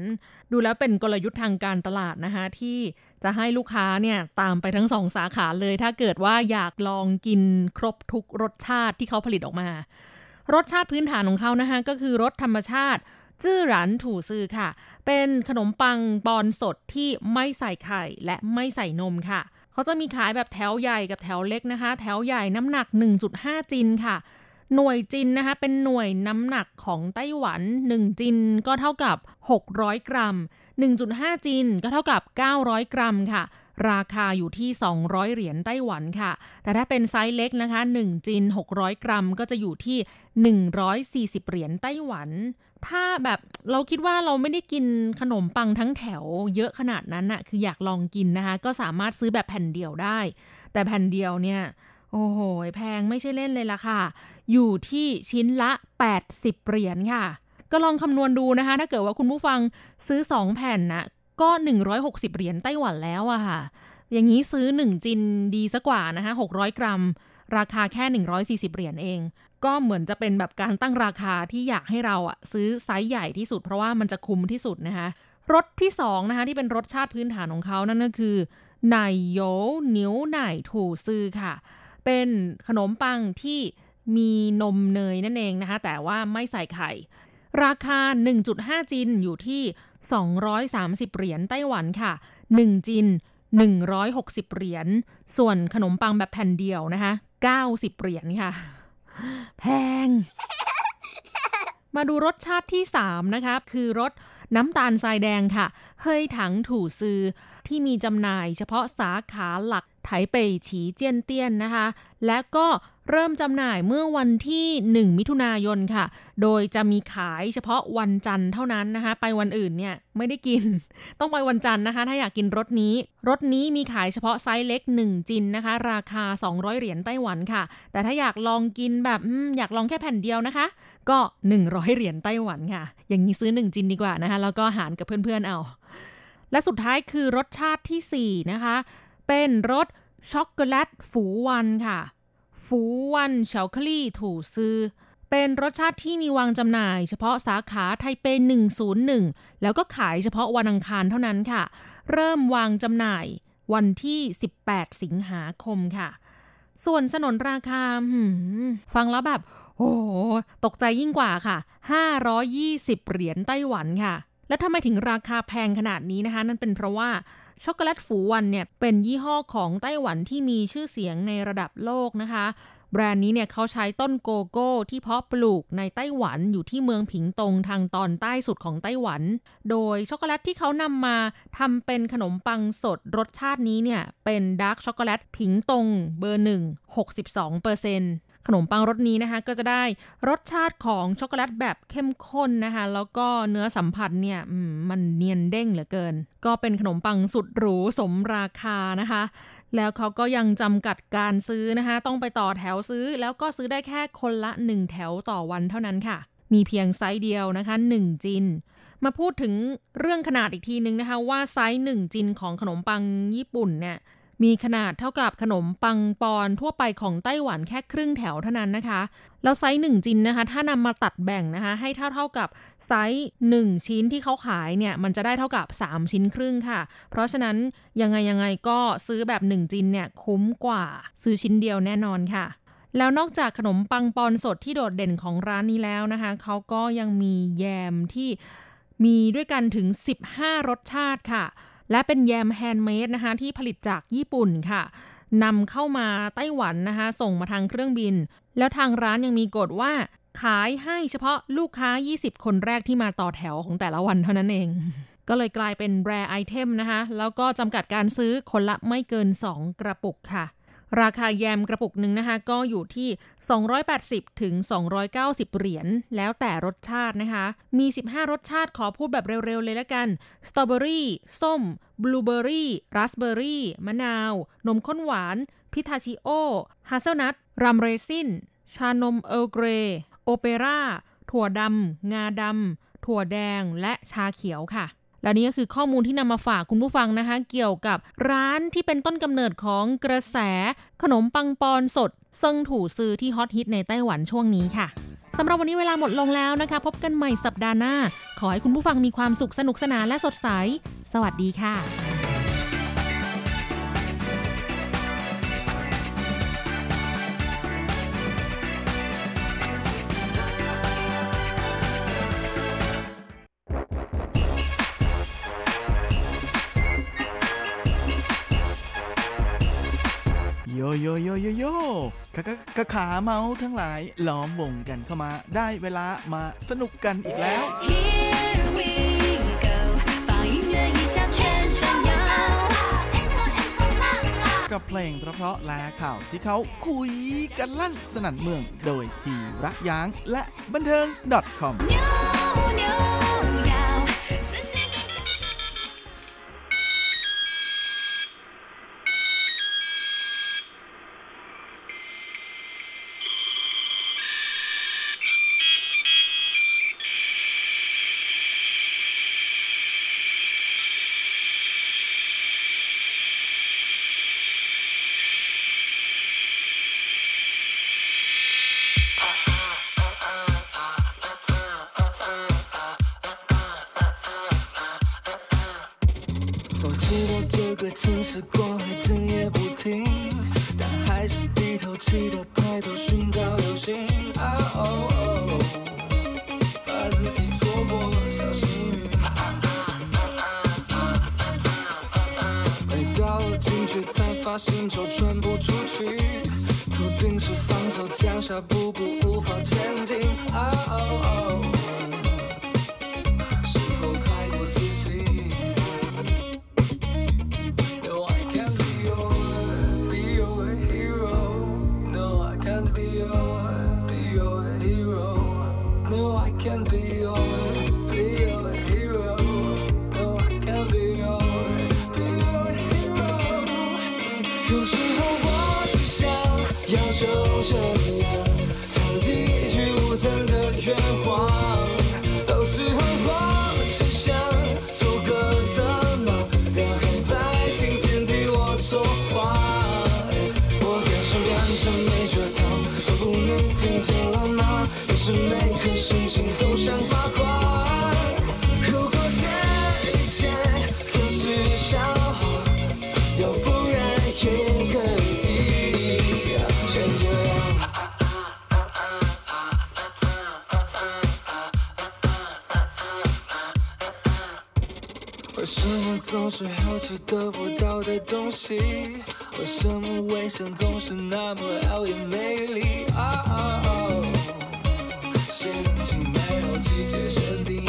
ๆดูแล้วเป็นกลยุทธ์ทางการตลาดนะคะที่จะให้ลูกค้าเนี่ยตามไปทั้งสองสาขาเลยถ้าเกิดว่าอยากลองกินครบทุกรสชาติที่เขาผลิตออกมารสชาติพื้นฐานของเขานะคะก็คือรสธรรมชาติจื้อหรันถูซื่อค่ะเป็นขนมปังปอนสดที่ไม่ใส่ไข่และไม่ใส่นมค่ะ เขาจะมีขายแบบแถวใหญ่กับแถวเล็กนะคะแถวใหญ่น้ำหนัก หนึ่งจุดห้า จินค่ะหน่วยจินนะคะเป็นหน่วยน้ำหนักของไต้หวันหนึ่งจินก็เท่ากับหกร้อยกรัม หนึ่งจุดห้า จินก็เท่ากับเก้าร้อยกรัมค่ะราคาอยู่ที่สองร้อยเหรียญไต้หวันค่ะแต่ถ้าเป็นไซส์เล็กนะคะหนึ่งจินหกร้อยกรัมก็จะอยู่ที่หนึ่งร้อยสี่สิบเหรียญไต้หวันถ้าแบบเราคิดว่าเราไม่ได้กินขนมปังทั้งแถวเยอะขนาดนั้นน่ะคืออยากลองกินนะคะก็สามารถซื้อแบบแผ่นเดียวได้แต่แผ่นเดียวเนี่ยโอ้โหแพงไม่ใช่เล่นเลยล่ะค่ะอยู่ที่ชิ้นละแปดสิบเหรียญค่ะก็ลองคำนวณดูนะคะถ้าเกิดว่าคุณผู้ฟังซื้อสองแผ่นนะก็หนึ่งร้อยหกสิบเหรียญไต้หวันแล้วอะค่ะอย่างนี้ซื้อหนึ่งจินดีซะกว่านะคะหกร้อยกรัมราคาแค่หนึ่งร้อยสี่สิบเหรียญเองก็เหมือนจะเป็นแบบการตั้งราคาที่อยากให้เราอะซื้อไซส์ใหญ่ที่สุดเพราะว่ามันจะคุ้มที่สุดนะคะรสที่สองนะคะที่เป็นรสชาติพื้นฐานของเขานั่นก็คือไนโยนิ้วไหนถูซื้อค่ะเป็นขนมปังที่มีนมเนยนั่นเองนะคะแต่ว่าไม่ใส่ไข่ราคา หนึ่งจุดห้า จินอยู่ที่สองร้อยสามสิบเหรียญไต้หวันค่ะหนึ่งจินหนึ่งร้อยหกสิบเหรียญส่วนขนมปังแบบแผ่นเดียวนะคะเก้าสิบเหรียญค่ะแพง มาดูรสชาติที่สามนะคะคือรสน้ำตาลทรายแดงค่ะเฮยถังถูซือที่มีจำหน่ายเฉพาะสาขาหลักไถเป่ยฉีเจี้ยนเตี้ยนนะคะและก็เริ่มจำหน่ายเมื่อวันที่หนึ่งมิถุนายนค่ะโดยจะมีขายเฉพาะวันจันทร์เท่านั้นนะคะไปวันอื่นเนี่ยไม่ได้กินต้องไปวันจันทร์นะคะถ้าอยากกินรสนี้รสนี้มีขายเฉพาะไซส์เล็กหนึ่งจินนะคะราคาสองร้อยเหรียญไต้หวันค่ะแต่ถ้าอยากลองกินแบบอืมอยากลองแค่แผ่นเดียวนะคะก็หนึ่งร้อยเหรียญไต้หวันค่ะอย่างนี้ซื้อหนึ่งจินดีกว่านะคะแล้วก็หารกับเพื่อนๆเอาและสุดท้ายคือรสชาติที่สี่นะคะเป็นรสช็อกโกแลตฝูวันค่ะฝูวันเฉาคลี่ถูซื้อเป็นรสชาติที่มีวางจำหน่ายเฉพาะสาขาไทเปหนึ่งศูนย์หนึ่งแล้วก็ขายเฉพาะวันอังคารเท่านั้นค่ะเริ่มวางจำหน่ายวันที่สิบแปดสิงหาคมค่ะส่วนสนนราคาฟังแล้วแบบโอ้โหตกใจยิ่งกว่าค่ะห้าร้อยยี่สิบเหรียญไต้หวันค่ะแล้วทำไมถึงราคาแพงขนาดนี้นะคะนั่นเป็นเพราะว่าช็อกโกแลตฝูวันเนี่ยเป็นยี่ห้อของไต้หวันที่มีชื่อเสียงในระดับโลกนะคะแบรนด์นี้เนี่ยเขาใช้ต้นโกโก้ที่เพาะปลูกในไต้หวันอยู่ที่เมืองผิงตงทางตอนใต้สุดของไต้หวันโดยช็อกโกแลตที่เขานำมาทำเป็นขนมปังสดรสชาตินี้เนี่ยเป็นดาร์กช็อกโกแลตผิงตงเบอร์หนึ่ง หกสิบสองเปอร์เซ็นต์ขนมปังรสนี้นะคะก็จะได้รสชาติของช็อกโกแลตแบบเข้มข้นนะคะแล้วก็เนื้อสัมผัสเนี่ยมันเนียนเด้งเหลือเกินก็เป็นขนมปังสุดหรูสมราคานะคะแล้วเขาก็ยังจำกัดการซื้อนะคะต้องไปต่อแถวซื้อแล้วก็ซื้อได้แค่คนละหนึ่งแถวต่อวันเท่านั้นค่ะมีเพียงไซส์เดียวนะคะหนึ่งจินมาพูดถึงเรื่องขนาดอีกทีนึงนะคะว่าไซส์หนึ่งจินของขนมปังญี่ปุ่นเนี่ยมีขนาดเท่ากับขนมปังปอนทั่วไปของไต้หวันแค่ครึ่งแถวเท่านั้นนะคะแล้วไซส์หนึ่งจินนะคะถ้านำมาตัดแบ่งนะคะให้เท่าเท่ากับไซส์หนึ่งชิ้นที่เขาขายเนี่ยมันจะได้เท่ากับสามชิ้นครึ่งค่ะเพราะฉะนั้นยังไงยังไงก็ซื้อแบบหนึ่งจินเนี่ยคุ้มกว่าซื้อชิ้นเดียวแน่นอนค่ะแล้วนอกจากขนมปังปอนสดที่โดดเด่นของร้านนี้แล้วนะคะเขาก็ยังมีแยมที่มีด้วยกันถึงสิบห้ารสชาติค่ะและเป็นแยมแฮนด์เมดนะคะที่ผลิตจากญี่ปุ่นค่ะนำเข้ามาไต้หวันนะคะส่งมาทางเครื่องบินแล้วทางร้านยังมีกฎว่าขายให้เฉพาะลูกค้ายี่สิบคนแรกที่มาต่อแถวของแต่ละวันเท่านั้นเอง ก็เลยกลายเป็นแรร์ไอเทมนะคะแล้วก็จำกัดการซื้อคนละไม่เกินสองกระปุกค่ะราคาแยมกระปุกหนึ่งนะคะก็อยู่ที่สองร้อยแปดสิบถึงสองร้อยเก้าสิบเหรียญแล้วแต่รสชาตินะคะมีสิบห้ารสชาติขอพูดแบบเร็วๆเลยละกันสตรอเบอรี่ส้มบลูเบอรี่ราสเบอรี่มะนาวนมข้นหวานพิทาชิโอฮาเซลนัทรัมเรซินชานมเออร์เกรย์โอเปร่าถั่วดำงาดำถั่วแดงและชาเขียวค่ะและนี่ก็คือข้อมูลที่นำมาฝากคุณผู้ฟังนะคะเกี่ยวกับร้านที่เป็นต้นกำเนิดของกระแสขนมปังปอนสดเซิงถูซื้อที่ฮอตฮิตในไต้หวันช่วงนี้ค่ะสำหรับวันนี้เวลาหมดลงแล้วนะคะพบกันใหม่สัปดาห์หน้าขอให้คุณผู้ฟังมีความสุขสนุกสนานและสดใสสวัสดีค่ะ โยโยโยโยโยขาขาขาเมาทั้งหลายล้อมวงกันเข้ามาได้เวลามาสนุกกันอีกแล้วกับเพลงเพราะๆและข่าวที่เขาคุยกันลั่นสนั่นเมืองโดยทีรักย้างและบันเทิง .com城市光害整夜不停，但还是低头祈祷，抬头寻找流星。啊哦哦，怕自己错过小幸运。啊啊啊啊啊啊啊！爱到了尽却才发现手穿不出去，头顶是放手，脚下步步无法前进。啊哦哦。是每颗心情都想发狂，如果这一切都是笑话，要不然也可以先这样。为什么总是好奇得不到的东西？为什么微笑总是那么耀眼美丽？啊啊啊！情没有季节限定，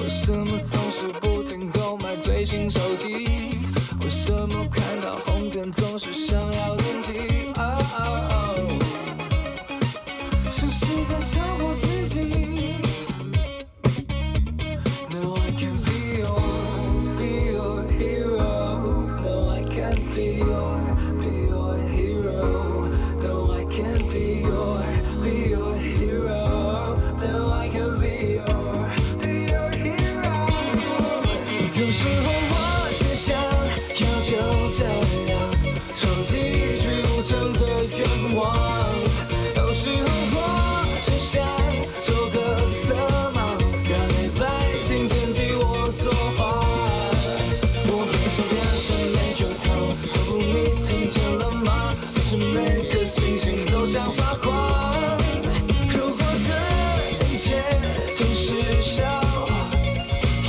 为什么总是不停购买最新手机？为什么看到红灯总是想要点击？哦哦哦，像是在强迫自己。No, I can't be your, be your hero. No, I can't be your.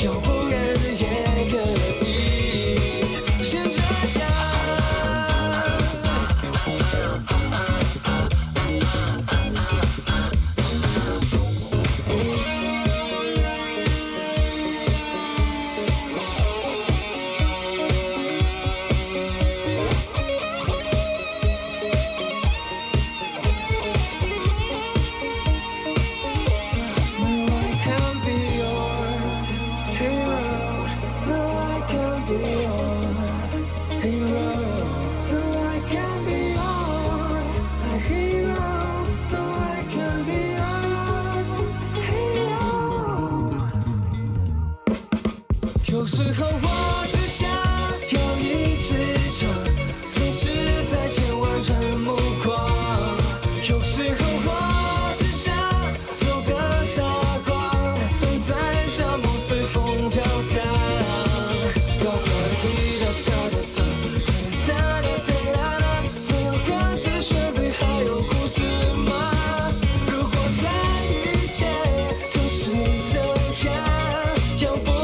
要不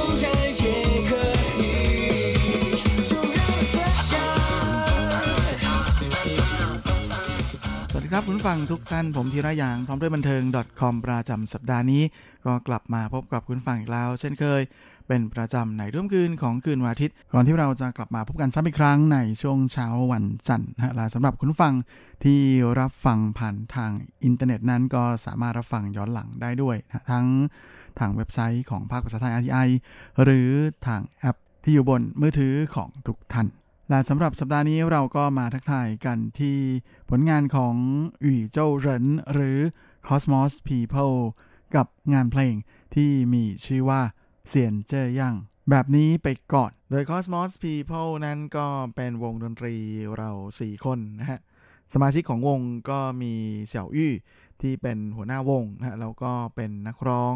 然也可以ครับคุณฟังทุกท่านผมธีระยางพร้อมด้วยบันเทิง .com ประจำสัปดาห์นี้ก็กลับมาพบกับคุณฟังอีกแล้วเช่นเคยเป็นประจำในรุ่มคืนของคืนวันอาทิตย์ก่อนที่เราจะกลับมาพบกันซ้ำอีกครั้งในช่วงเช้าวันจันทร์นะและสำหรับคุณฟังที่รับฟังผ่านทางอินเทอร์เน็ตนั้นก็สามารถรับฟังย้อนหลังได้ด้วยนะทั้งทางเว็บไซต์ของภาคภาษาไทย อาร์ ที ไอ หรือทางแอปที่อยู่บนมือถือของทุกท่านและสำหรับสัปดาห์นี้เราก็มาทักทายกันที่ผลงานของอู่เจ้าเหรินหรือ Cosmos People กับงานเพลงที่มีชื่อว่าเสียนเจ้อย่างแบบนี้ไปก่อนโดย Cosmos People นั้นก็เป็นวงดนตรีเราสี่คนนะฮะสมาชิกของวงก็มีเสี่ยวอี้ที่เป็นหัวหน้าวงนะฮะแล้วก็เป็นนักร้อง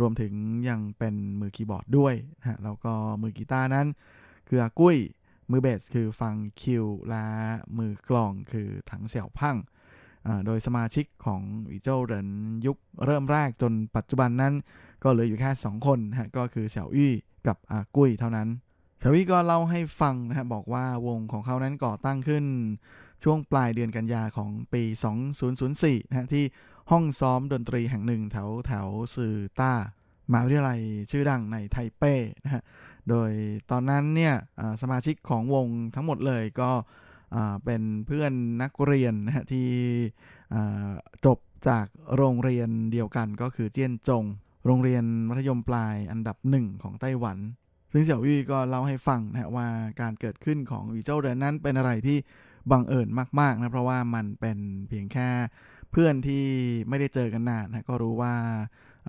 รวมถึงยังเป็นมือคีย์บอร์ดด้วยนะฮะแล้วก็มือกีตาร์นั้นคืออากุ้ยมือเบสคือฟังคิวและมือกลองคือถังเสี่ยวพังโดยสมาชิกของอีเจ้าเหรินยุคเริ่มแรกจนปัจจุบันนั้นก็เหลืออยู่แค่สองคนนะฮะก็คือเสี่ยวอี้กับอากุ้ยเท่านั้นเสี่ยวอี้ก็เล่าให้ฟังนะฮะบอกว่าวงของเขานั้นก่อตั้งขึ้นช่วงปลายเดือนกันยาของปีสองพันสี่นะฮะที่ห้องซ้อมดนตรีแห่งหนึ่งแถวแถวซือต้ามหาวิทยาลัยชื่อดังในไทเป้นะฮะโดยตอนนั้นเนี่ยสมาชิกของวงทั้งหมดเลยก็เป็นเพื่อนนักเรียนนะฮะที่จบจากโรงเรียนเดียวกันก็คือเจี้ยนจงโรงเรียนมัธยมปลายอันดับหนึ่งของไต้หวันซึ่งเสี่ยวอี้ก็เล่าให้ฟังนะฮะว่าการเกิดขึ้นของอีเจ้าเหรินนั้นเป็นอะไรที่บังเอิญมากๆนะเพราะว่ามันเป็นเพียงแค่เพื่อนที่ไม่ได้เจอกันนานนะก็รู้ว่า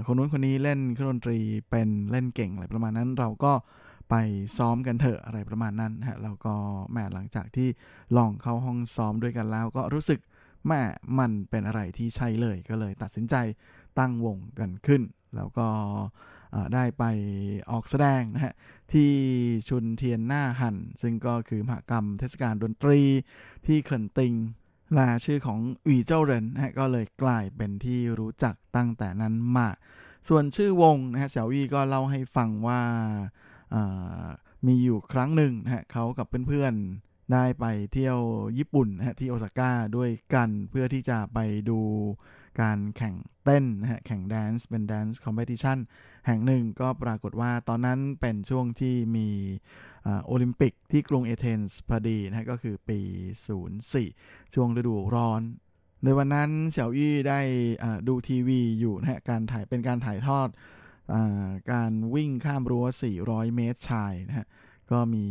คนนู้นคนนี้เล่นเครื่องดนตรีเป็นเล่นเก่งอะไรประมาณนั้นเราก็ไปซ้อมกันเถอะอะไรประมาณนั้นฮะแล้วก็แม่หลังจากที่ลองเข้าห้องซ้อมด้วยกันแล้วก็รู้สึกแม่มันเป็นอะไรที่ใช่เลยก็เลยตัดสินใจตั้งวงกันขึ้นแล้วก็ได้ไปออกแสดงนะฮะที่ชุนเทียนหน้าหันซึ่งก็คือมหกรรมเทศกาลดนตรีที่เคินติงและชื่อของอู่เจ้าเหรินนะฮะก็เลยกลายเป็นที่รู้จักตั้งแต่นั้นมาส่วนชื่อวงนะฮะเสี่ยวอี้ก็เล่าให้ฟังว่ามีอยู่ครั้งหนึ่งนะฮะเขากับเพื่อนๆได้ไปเที่ยวญี่ปุ่นนะฮะที่โอซาก้าด้วยกันเพื่อที่จะไปดูการแข่งเต้นนะฮะแข่งแดนซ์เป็นแดนซ์คอมเพติชันแห่งหนึ่งก็ปรากฏว่าตอนนั้นเป็นช่วงที่มีโอลิมปิกที่กรุงเอเธนส์พอดีนะฮะก็คือปีศูนย์สี่ช่วงฤดูร้อนในวันนั้นเสี่ยวอี้ได้ดูทีวีอยู่นะฮะการถ่ายเป็นการถ่ายทอดการวิ่งข้ามรั้วสี่ร้อยเมตรชายนะฮะก็มี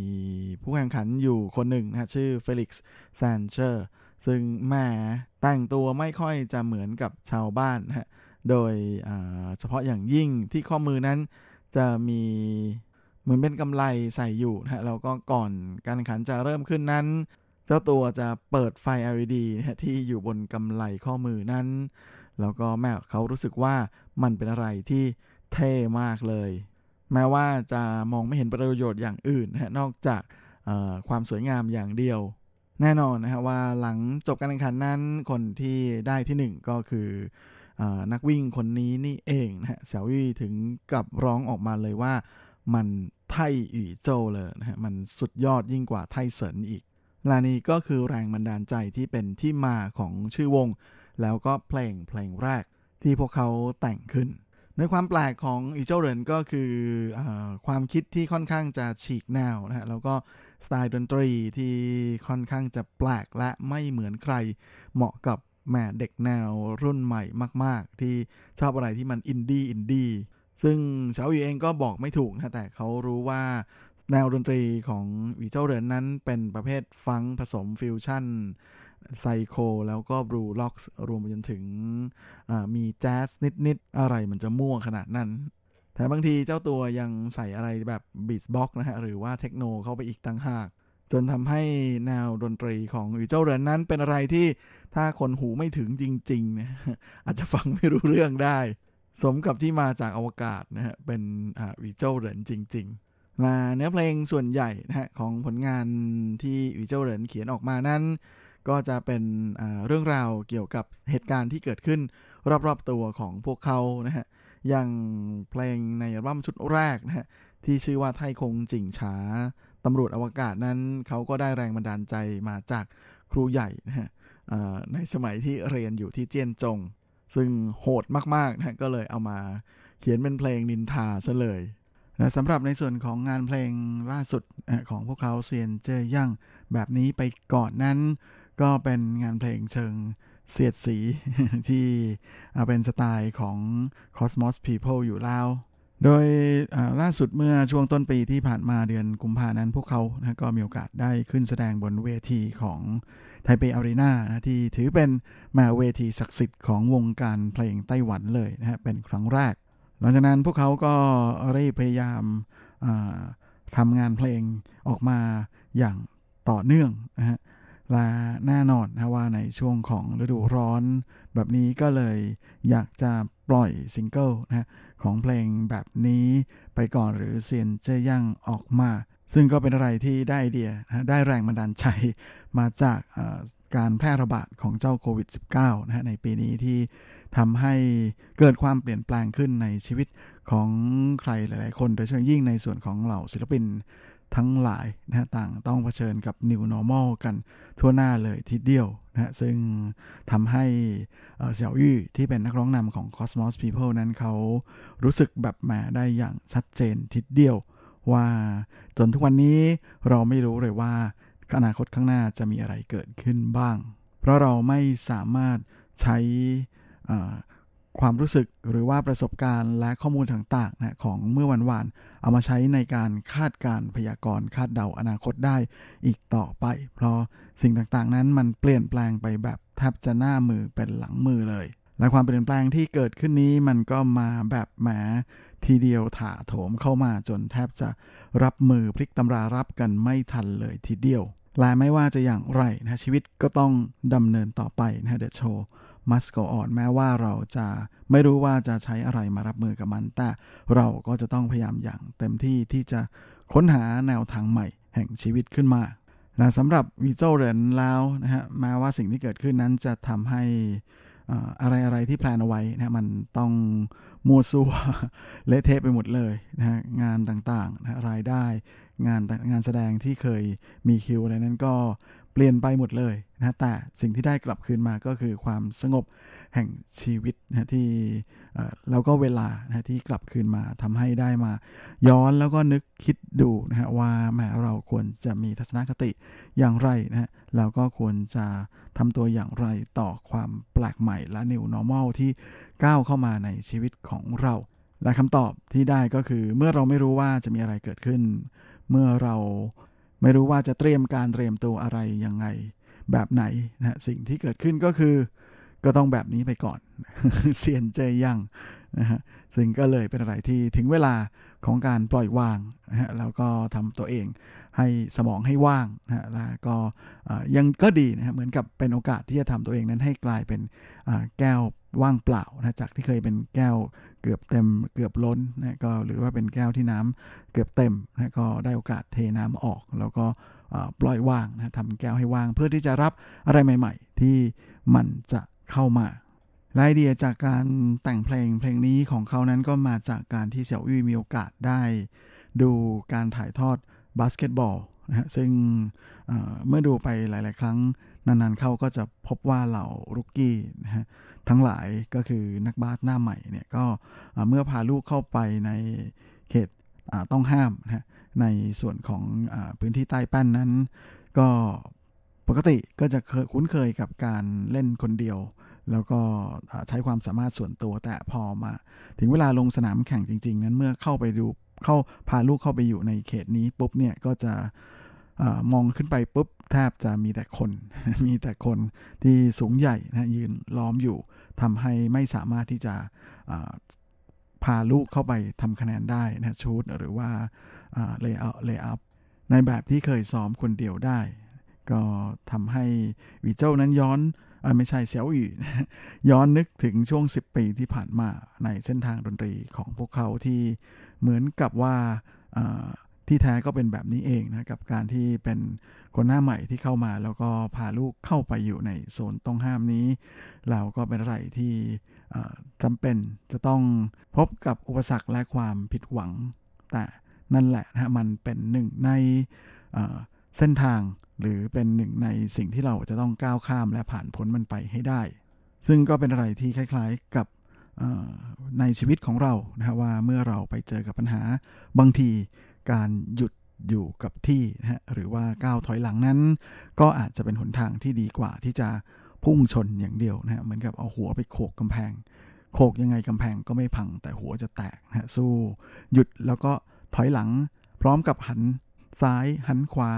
ผู้แข่งขันอยู่คนหนึ่งนะฮะชื่อเฟลิกซ์แซนเชอร์ซึ่งแม่แต่งตัวไม่ค่อยจะเหมือนกับชาวบ้านนะฮะโดยเฉพาะอย่างยิ่งที่ข้อมือนั้นจะมีเหมือนเป็นกำไลใส่อยู่นะฮะแล้วก็ก่อนการแข่งขันจะเริ่มขึ้นนั้นเจ้าตัวจะเปิดไฟ แอล อี ดี นะฮะที่อยู่บนกำไลข้อมือนั้นแล้วก็แม่เขารู้สึกว่ามันเป็นอะไรที่เท่มากเลยแม้ว่าจะมองไม่เห็นประโยชน์อย่างอื่นนะฮะนอกจากความสวยงามอย่างเดียวแน่นอนนะฮะว่าหลังจบการแข่งขันนั้นคนที่ได้ที่หนึ่งก็คือนักวิ่งคนนี้นี่เองนะฮะเสี่ยวอี้ถึงกับร้องออกมาเลยว่ามันไทอู่โจเลยนะฮะมันสุดยอดยิ่งกว่าไทเสินอีกและนี่ก็คือแรงบันดาลใจที่เป็นที่มาของชื่อวงแล้วก็เพลงเพลงแรกที่พวกเขาแต่งขึ้นในความแปลกของอู่เจ้าเหรินก็คือเอ่อความคิดที่ค่อนข้างจะฉีกแนวนะฮะแล้วก็สไตล์ดนตรีที่ค่อนข้างจะแปลกและไม่เหมือนใครเหมาะกับแม่เด็กแนวรุ่นใหม่มากๆที่ชอบอะไรที่มันอินดี้อินดี้ซึ่งเสี่ยวอี้เองก็บอกไม่ถูกนะแต่เขารู้ว่าแนวดนตรีของอู่เจ้าเหรินนั้นเป็นประเภทฟังก์ผสมฟิวชั่นไซโคแล้วก็บลูล็อกส์รวมไปจนถึงมีแจ๊สนิดๆอะไรมันจะมั่วขนาดนั้นแต่บางทีเจ้าตัวยังใส่อะไรแบบบีทบ็อกซ์นะฮะหรือว่าเทคโนเข้าไปอีกต่างหากจนทำให้แนวดนตรีของอู่เจ้าเหรินนั้นเป็นอะไรที่ถ้าคนหูไม่ถึงจริงๆนะอาจจะฟังไม่รู้เรื่องได้สมกับที่มาจากอวกาศนะฮะเป็นอู่เจ้าเหรินจริงๆมาเนื้อเพลงส่วนใหญ่นะฮะของผลงานที่อู่เจ้าเหรินเขียนออกมานั้นก็จะเป็นเรื่องราวเกี่ยวกับเหตุการณ์ที่เกิดขึ้นรอบๆตัวของพวกเขานะฮะอย่างเพลงในอัลบั้มชุดแรกนะฮะที่ชื่อว่าไทคงจิ่งฉาตำรวจอวกาศนั้นเขาก็ได้แรงบันดาลใจมาจากครูใหญ่นะฮะ ในสมัยที่เรียนอยู่ที่เจียนจงซึ่งโหดมากๆนะก็เลยเอามาเขียนเป็นเพลงนินทาซะเลยนะสำหรับในส่วนของงานเพลงล่าสุดของพวกเขาเซียนเจยั่งแบบนี้ไปก่อนนั้นก็เป็นงานเพลงเชิงเสียดสีที่เป็นสไตล์ของ Cosmos People อยู่แล้วโดยล่าสุดเมื่อช่วงต้นปีที่ผ่านมาเดือนกุมภาพันธ์นั้นพวกเขานะก็มีโอกาสได้ขึ้นแสดงบนเวทีของไทเปอารีนานะที่ถือเป็นมาเวทีศักดิ์สิทธิ์ของวงการเพลงไต้หวันเลยนะฮะเป็นครั้งแรกหลังจากนั้นพวกเขาก็เร่งพยายามทำงานเพลงออกมาอย่างต่อเนื่องนะฮะและแน่นอนนะว่าในช่วงของฤดูร้อนแบบนี้ก็เลยอยากจะปล่อยซิงเกิลนะของเพลงแบบนี้ไปก่อนหรือเซียนเจยั่งออกมาซึ่งก็เป็นอะไรที่ได้ไอเดียนะได้แรงบันดาลใจมาจากการแพร่ระบาดของเจ้าโควิด สิบเก้า นะในปีนี้ที่ทำให้เกิดความเปลี่ยนแปลงขึ้นในชีวิตของใครหลายๆคนโดยเฉพาะยิ่งในส่วนของเหล่าศิลปินทั้งหลายนะต่างต้องเผชิญกับ New Normal กันทั่วหน้าเลยทีเดียวนะซึ่งทำให้เสี่ยวอี้ที่เป็นนักร้องนำของ Cosmos People นั้นเขารู้สึกแบบมาได้อย่างชัดเจนทีเดียวว่าจนทุกวันนี้เราไม่รู้เลยว่าอนาคตข้างหน้าจะมีอะไรเกิดขึ้นบ้างเพราะเราไม่สามารถใช้ความรู้สึกหรือว่าประสบการณ์และข้อมูลต่างๆนะของเมื่อวันๆเอามาใช้ในการคาดการณ์พยากรณ์คาดเดาอนาคตได้อีกต่อไปเพราะสิ่งต่างๆนั้นมันเปลี่ยนแปลงไปแบบแทบจะหน้ามือเป็นหลังมือเลยและความเปลี่ยนแปลงที่เกิดขึ้นนี้มันก็มาแบบแหมทีเดียวถาโถมเข้ามาจนแทบจะรับมือพลิกตำรารับกันไม่ทันเลยทีเดียวและไม่ว่าจะอย่างไรนะชีวิตก็ต้องดำเนินต่อไปนะเดอะโชว์มัสโกออนแม้ว่าเราจะไม่รู้ว่าจะใช้อะไรมารับมือกับมันแต่เราก็จะต้องพยายามอย่างเต็มที่ที่จะค้นหาแนวทางใหม่แห่งชีวิตขึ้นมาและสำหรับวีโจ้เหรินแล้วนะฮะแม้ว่าสิ่งที่เกิดขึ้นนั้นจะทำให้อะไรๆที่แพลนเอาไว้นะมันต้องมัวซัวเละเทะไปหมดเลยนะฮะงานต่างๆนะรายได้งานงานแสดงที่เคยมีคิวอะไรนั้นก็เปลี่ยนไปหมดเลยนะแต่สิ่งที่ได้กลับคืนมาก็คือความสงบแห่งชีวิตนะที่แล้วก็เวลานะที่กลับคืนมาทำให้ได้มาย้อนแล้วก็นึกคิดดูนะฮะว่าแหมเราควรจะมีทัศนคติอย่างไรนะฮะแล้วก็ควรจะทำตัวอย่างไรต่อความแปลกใหม่และ New Normal ที่ก้าวเข้ามาในชีวิตของเราและคำตอบที่ได้ก็คือเมื่อเราไม่รู้ว่าจะมีอะไรเกิดขึ้นเมื่อเราไม่รู้ว่าจะเตรียมการเตรียมตัวอะไรยังไงแบบไหนนะสิ่งที่เกิดขึ้นก็คือก็ต้องแบบนี้ไปก่อนเซียนเจยังนะฮะซึ่งก็เลยเป็นอะไรที่ถึงเวลาของการปล่อยวางนะฮะแล้วก็ทำตัวเองให้สมองให้ว่างนะฮะแล้วก็ยังก็ดีนะฮะเหมือนกับเป็นโอกาสที่จะทำตัวเองนั้นให้กลายเป็นแก้วว่างเปล่านะจากที่เคยเป็นแก้วเกือบเต็มเกือบล้นนะก็หรือว่าเป็นแก้วที่น้ำเกือบเต็มนะก็ได้โอกาสเทน้ำออกแล้วก็ปล่อยว่างนะทำแก้วให้ว่างเพื่อที่จะรับอะไรใหม่ๆที่มันจะเข้ามาไอเดียจากการแต่งเพลงเพลงนี้ของเขานั้นก็มาจากการที่เสี่ยวอี้มีโอกาสได้ดูการถ่ายทอดบาสเกตบอลนะฮะซึ่งเมื่อดูไปหลายๆครั้งนานๆเข้าก็จะพบว่าเหล่ารุกกี้นะฮะทั้งหลายก็คือนักบาสหน้าใหม่เนี่ยก็เมื่อพาลูกเข้าไปในเขตต้องห้ามนะฮะในส่วนของพื้นที่ใต้แป้นนั้นก็ปกติก็จะคุ้นเคยกับการเล่นคนเดียวแล้วก็ใช้ความสามารถส่วนตัวแต่พอมาถึงเวลาลงสนามแข่งจริงๆนั้นเมื่อเข้าไปดูเข้าพาลูกเข้าไปอยู่ในเขตนี้ปุ๊บเนี่ยก็จะมองขึ้นไปปุ๊บแทบจะมีแต่คนมีแต่คนที่สูงใหญ่นะยืนล้อมอยู่ทำให้ไม่สามารถที่จะพาลูกเข้าไปทำคะแนนได้นะชูตหรือว่าเลย์เอาท์เลย์อัพในแบบที่เคยซ้อมคนเดียวได้ก็ทำให้วีเจ้านั้นย้อนไม่ใช่เสี่ยวอี้ย้อนนึกถึงช่วงสิบปีที่ผ่านมาในเส้นทางดนตรีของพวกเขาที่เหมือนกับว่าที่แท้ก็เป็นแบบนี้เองนะกับการที่เป็นคนหน้าใหม่ที่เข้ามาแล้วก็พาลูกเข้าไปอยู่ในโซนต้องห้ามนี้เราก็เป็นอะไรที่จำเป็นจะต้องพบกับอุปสรรคและความผิดหวังแต่นั่นแหละนะมันเป็นหนึ่งใน เส้นทางหรือเป็นหนึ่งในสิ่งที่เราจะต้องก้าวข้ามและผ่านพ้นมันไปให้ได้ซึ่งก็เป็นอะไรที่คล้ายๆกับในชีวิตของเรานะว่าเมื่อเราไปเจอกับปัญหาบางทีการหยุดอยู่กับที่นะฮะหรือว่าก้าวถอยหลังนั้นก็อาจจะเป็นหนทางที่ดีกว่าที่จะพุ่งชนอย่างเดียวนะฮะเหมือนกับเอาหัวไปโขกกำแพงโขกยังไงกำแพงก็ไม่พังแต่หัวจะแตกนะฮะสู้หยุดแล้วก็ถอยหลังพร้อมกับหันซ้ายหันขวา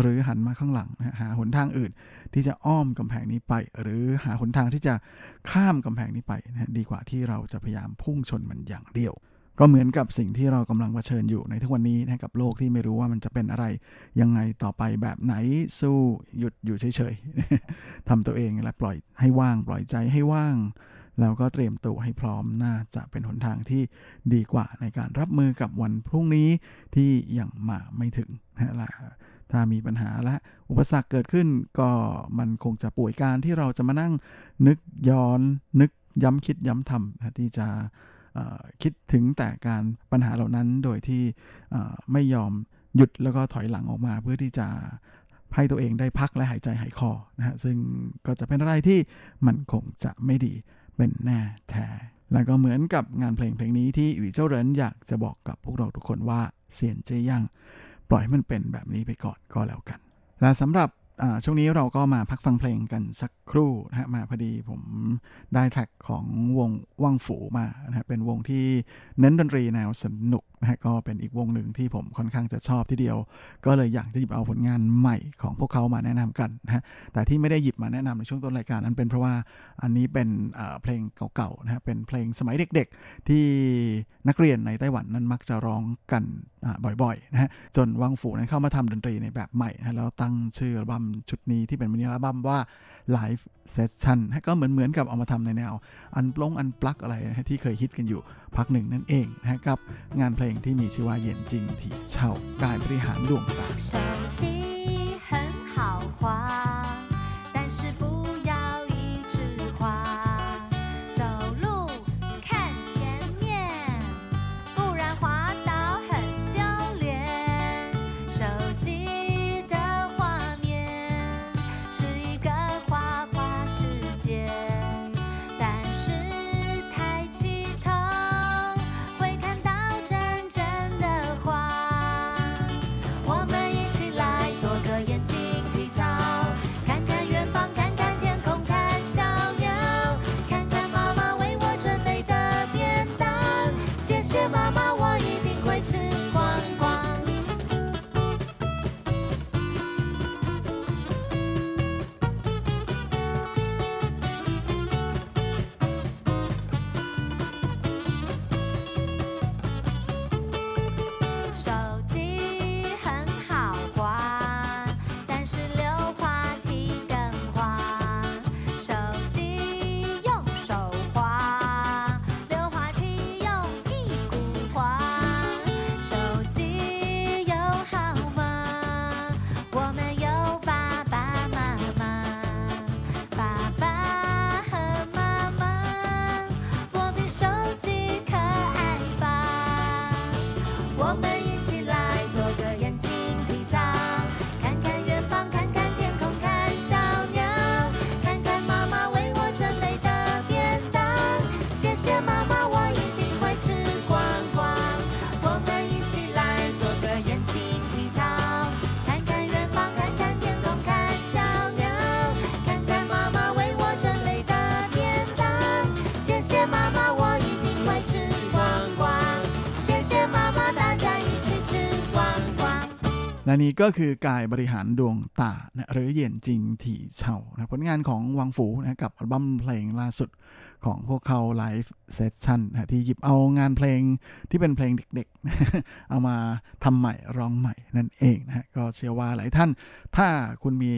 หรือหันมาข้างหลังนะหาหนทางอื่นที่จะอ้อมกำแพงนี้ไปหรือหาหนทางที่จะข้ามกำแพงนี้ไปนะดีกว่าที่เราจะพยายามพุ่งชนมันอย่างเดียวก็เหมือนกับสิ่งที่เรากำลังเผชิญอยู่ในทุกวันนี้นะกับโลกที่ไม่รู้ว่ามันจะเป็นอะไรยังไงต่อไปแบบไหนสู้หยุดอยู่เฉยๆทำตัวเองและปล่อยให้ว่างปล่อยใจให้ว่างแล้วก็เตรียมตัวให้พร้อมน่าจะเป็นหนทางที่ดีกว่าในการรับมือกับวันพรุ่งนี้ที่ยังมาไม่ถึงนะล่ะถ้ามีปัญหาและอุปสรรคเกิดขึ้นก็มันคงจะป่วยการที่เราจะมานั่งนึกย้อนนึกย้ำคิดย้ำทำนะที่จะคิดถึงแต่การปัญหาเหล่านั้นโดยที่ไม่ยอมหยุดแล้วก็ถอยหลังออกมาเพื่อที่จะให้ตัวเองได้พักและหายใจหายคอนะฮะซึ่งก็จะเป็นอะไรที่มันคงจะไม่ดีเป็นแน่แท้แล้วก็เหมือนกับงานเพลงเพลงนี้ที่อีเจ้าเรินอยากจะบอกกับพวกเราทุกคนว่าเสียนเจยังปล่อยมันเป็นแบบนี้ไปก่อนก็แล้วกันและสำหรับช่วงนี้เราก็มาพักฟังเพลงกันสักครู่นะฮะมาพอดีผมได้แทร็กของวงว่างฝูมานะฮะเป็นวงที่เน้นดนตรีแนวสนุกนะฮะก็เป็นอีกวงหนึ่งที่ผมค่อนข้างจะชอบทีเดียวก็เลยอยากจะหยิบเอาผลงานใหม่ของพวกเขามาแนะนำกันนะฮะแต่ที่ไม่ได้หยิบมาแนะนำในช่วงต้นรายการนั้นเป็นเพราะว่าอันนี้เป็นเพลงเก่าๆนะฮะเป็นเพลงสมัยเด็กๆที่นักเรียนในไต้หวันนั้นมักจะร้องกันบ่อยๆนะฮะจนว่างฝูนั้นเข้ามาทำดนตรีในแบบใหม่นะแล้วตั้งชื่ออัลบั้มชุดนี้ที่เป็นมินิอัลบั้มว่า Live Session ก็เหมือนๆกับเอามาทำในแนวอันปลงอันปลั๊กอะไรนะที่เคยฮิตกันอยู่พักหนึ่งนั่นเองนะกับงานเพลงที่มีชื่อว่าเย็นจริงที่เช่ากายบริหารดวงตาและนี้ก็คือกายบริหารดวงตานะหรือเย็นจริงที่เช่านะผลงานของวังฝูนะกับอัลบั้มเพลงล่าสุดของพวกเขา Live Session นะที่หยิบเอางานเพลงที่เป็นเพลงเด็กๆนะเอามาทำใหม่ร้องใหม่นั่นเองนะก็เชื่อว่าหลายท่านถ้าคุณมี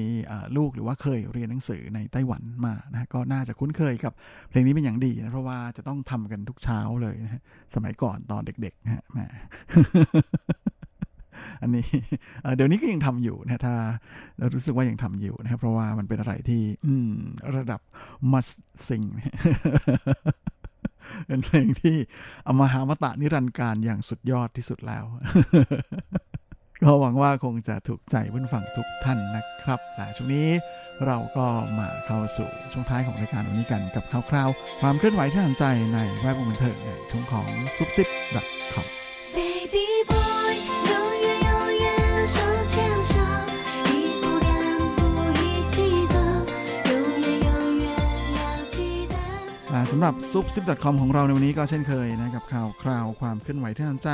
ลูกหรือว่าเคยเรียนหนังสือในไต้หวันมานะก็น่าจะคุ้นเคยกับเพลงนี้เป็นอย่างดีนะเพราะว่าจะต้องทำกันทุกเช้าเลยนะสมัยก่อนตอนเด็กๆนะแหม อันนี้เดี๋ยวนี้ก็ยังทำอยู่นะถ้ารู้สึกว่ายังทำอยู่นะครับเพราะว่ามันเป็นอะไรที่ระดับ must sing เป็นเพลงที่อมหามตะนิรันดร์กาลอย่างสุดยอดที่สุดแล้ว ก็หวังว่าคงจะถูกใจเพื่อนฟังทุกท่านนะครับและช่วงนี้เราก็มาเข้าสู่ช่วงท้ายของรายการวันนี้กันกับข่าวคราวความเคลื่อนไหวที่น่าสนใจในแวดวงบันเทิงในช่วงของซุปซิปดับคอมสำหรับซุปซิป .com ของเราในวันนี้ก็เช่นเคยนะกับข่าวคราวความเคลื่อนไหวที่น่าสนใจ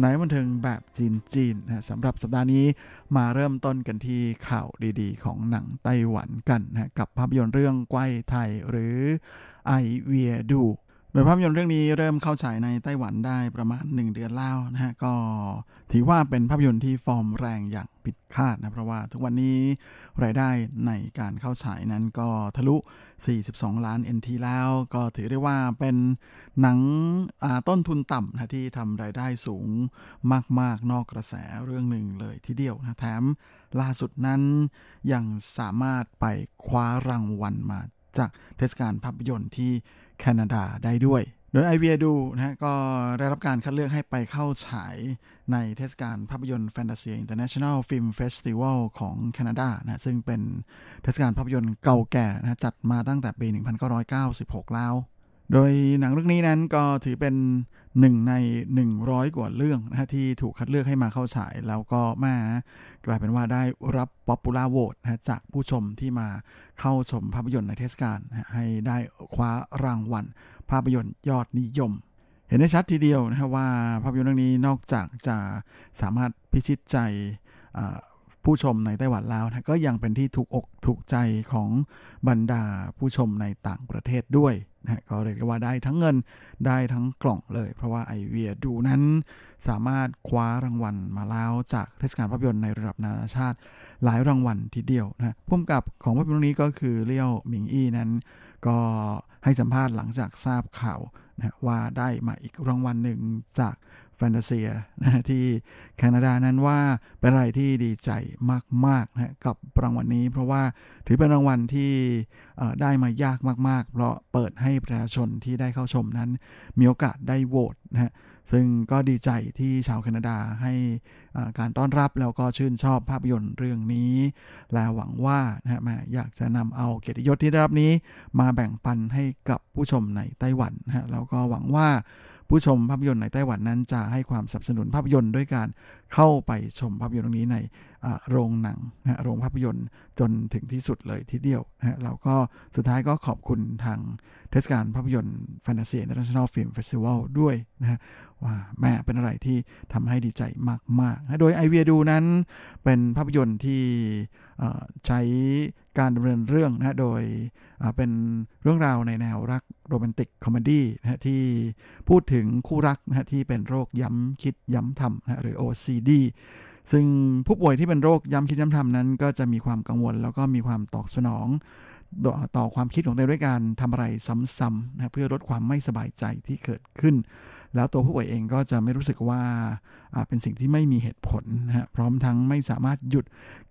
ในบันเทิงแบบจีนๆนะสำหรับสัปดาห์นี้มาเริ่มต้นกันที่ข่าวดีๆของหนังไต้หวันกันนะกับภาพยนตร์เรื่องไกว้ไทยหรือ I We Do โดยภาพยนตร์เรื่องนี้เริ่มเข้าฉายในไต้หวันได้ประมาณหนึ่งเดือนแล้วนะฮะก็ถือว่าเป็นภาพยนตร์ที่ฟอร์มแรงอย่างผิดคาดนะเพราะว่าทุกวันนี้รายได้ในการเข้าฉายนั้นก็ทะลุสี่สิบสองล้าน เอ็น ที แล้วก็ถือได้ว่าเป็นหนังต้นทุนต่ำนะที่ทำรายได้สูงมากๆนอกกระแสเรื่องหนึ่งเลยทีเดียวนะแถมล่าสุดนั้นยังสามารถไปคว้ารางวัลมาจากเทศกาลภาพยนตร์ที่แคนาดาได้ด้วยโดย I We Do นะฮะก็ได้รับการคัดเลือกให้ไปเข้าฉายในเทศกาลภาพยนตร์ Fantasy International Film Festival ของแคนาดานะซึ่งเป็นเทศกาลภาพยนตร์เก่าแก่นะจัดมาตั้งแต่ปีหนึ่งพันเก้าร้อยเก้าสิบหกแล้วโดยหนังเรื่องนี้นั้นก็ถือเป็นหนึ่งในหนึ่งร้อยกว่าเรื่องนะที่ถูกคัดเลือกให้มาเข้าฉายแล้วก็มากลายเป็นว่าได้รับ Popular Vote นะจากผู้ชมที่มาเข้าชมภาพยนตร์ในเทศกาลนะให้ได้คว้ารางวัลภาพยนตร์ยอดนิยมเห็นได้ชัดทีเดียวนะครับว่าภาพยนตร์เรื่องนี้นอกจากจะสามารถพิชิตใจผู้ชมในไต้หวันแล้วนะก็ยังเป็นที่ถูกอกถูกใจของบรรดาผู้ชมในต่างประเทศด้วยนะก็เรียกว่าได้ทั้งเงินได้ทั้งกล่องเลยเพราะว่าไอเวียดูนั้นสามารถคว้ารางวัลมาแล้วจากเทศกาลภาพยนตร์ในระดับนานาชาติหลายรางวัลทีเดียวนะผู้กำกับของภาพยนตร์เรื่องนี้ก็คือเลี่ยวหมิงอี้นั้นก็ให้สัมภาษณ์หลังจากทราบข่าวนะว่าได้มาอีกรางวัลหนึ่งจากแฟนตาเซียนะที่แคนาดานั้นว่าเป็นอะไรที่ดีใจมากๆนะกับรางวัล นี้เพราะว่าถือเป็นรางวัลที่ได้มายากมากๆเพราะเปิดให้ประชาชนที่ได้เข้าชมนั้นมีโอกาสได้โหวตนะฮะซึ่งก็ดีใจที่ชาวแคนาดาให้การต้อนรับแล้วก็ชื่นชอบภาพยนตร์เรื่องนี้และหวังว่านะฮะอยากจะนำเอาเกียรติยศที่ได้รับนี้มาแบ่งปันให้กับผู้ชมในไต้หวันนะฮะแล้วก็หวังว่าผู้ชมภาพยนตร์ในไต้หวันนั้นจะให้ความสนับสนุนภาพยนตร์ด้วยการเข้าไปชมภาพยนตร์เรื่องนี้ในโรงหนังนะโรงภาพยนตร์จนถึงที่สุดเลยทีเดียวนะแล้วก็สุดท้ายก็ขอบคุณทางเทศกาลภาพยนตร์ Fantasy International Film Festival ด้วยนะว่าแม่เป็นอะไรที่ทำให้ดีใจมากๆนะโดย I We Do นั้นเป็นภาพยนตร์ที่ใช้การดำเนินเรื่องนะโดยเป็นเรื่องราวในแนวรักโรแมนติกคอมเมดี้นะที่พูดถึงคู่รักนะที่เป็นโรคย้ำคิดย้ำทำนะหรือ โอ ซี ดี ซึ่งผู้ป่วยที่เป็นโรคย้ำคิดย้ำทำนั้นก็จะมีความกังวลแล้วก็มีความตอบสนองต่อความคิดของตัวเองด้วยการทำอะไรซ้ำๆนะเพื่อลดความไม่สบายใจที่เกิดขึ้นแล้วตัวผู้ป่วยเองก็จะไม่รู้สึกว่าเป็นสิ่งที่ไม่มีเหตุผลนะฮะพร้อมทั้งไม่สามารถหยุด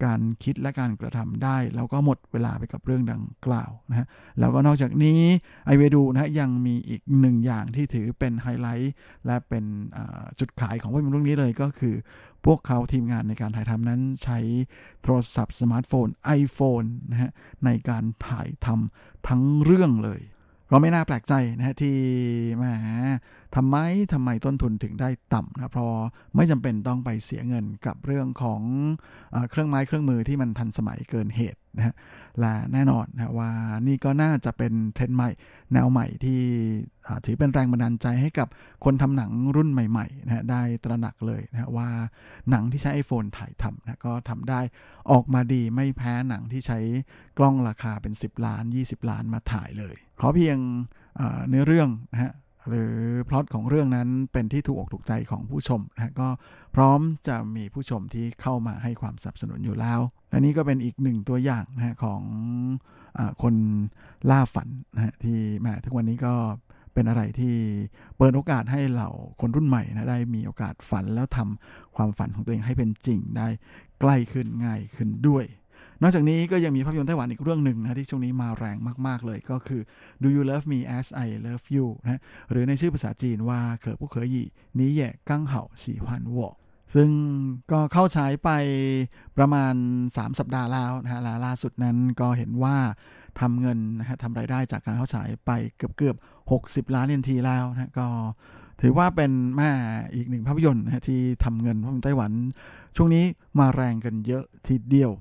การคิดและการกระทำได้แล้วก็หมดเวลาไปกับเรื่องดังกล่าวนะฮะแล้วก็นอกจากนี้ไอเวดูนะฮะยังมีอีกหนึ่งอย่างที่ถือเป็นไฮไลท์และเป็นจุดขายของภาพยนตร์เรื่องนี้เลยก็คือพวกเขาทีมงานในการถ่ายทำนั้นใช้โทรศัพท์สมาร์ทโฟน iPhone นะฮะในการถ่ายทำทั้งเรื่องเลยก็ไม่น่าแปลกใจนะฮะที่แหมทำไมทำไมต้นทุนถึงได้ต่ำนะเพราะไม่จำเป็นต้องไปเสียเงินกับเรื่องของเอ่อเครื่องไม้เครื่องมือที่มันทันสมัยเกินเหตุนะฮะและแน่นอนนะว่านี่ก็น่าจะเป็นเทรนด์ใหม่แนวใหม่ที่ถือเป็นแรงบันดาลใจให้กับคนทำหนังรุ่นใหม่ๆนะฮะได้ตระหนักเลยนะว่าหนังที่ใช้ iPhone ถ่ายทำนะก็ทำได้ออกมาดีไม่แพ้หนังที่ใช้กล้องราคาเป็นสิบล้านยี่สิบล้านมาถ่ายเลยขอเพียงเนื้อเรื่องนะฮะหรือพล็อตของเรื่องนั้นเป็นที่ถูกอกถูกใจของผู้ชมนะก็พร้อมจะมีผู้ชมที่เข้ามาให้ความสนับสนุนอยู่แล้วและนี่ก็เป็นอีกหนึ่งตัวอย่างนะของอ่าคนล่าฝันนะที่แม้ทุกวันนี้ก็เป็นอะไรที่เปิดโอกาสให้เหล่าคนรุ่นใหม่นะได้มีโอกาสฝันแล้วทำความฝันของตัวเองให้เป็นจริงได้ใกล้ขึ้นง่ายขึ้นด้วยนอกจากนี้ก็ยังมีภาพยนตร์ไต้หวันอีกเรื่องหนึ่งนะที่ช่วงนี้มาแรงมากๆเลยก็คือ Do You Love Me As I Love You นะหรือในชื่อภาษาจีนว่าเขอผู้เขอหยี่นี้แย่กังเห่าสีหวันวอ ซึ่งก็เข้าใช้ไปประมาณสามสัปดาห์แล้วนะฮะล่าสุดนั้นก็เห็นว่าทำเงินนะฮะทำรายได้จากการเข้าใช้ไปเกือบๆหกสิบล้านเอ็นทีแล้วนะก็ถือว่าเป็นแม่อีกหนึ่งภาพยนตร์นะที่ทำเงินของไต้หวันช่วงนี้มาแรงกันเยอะทีเดียว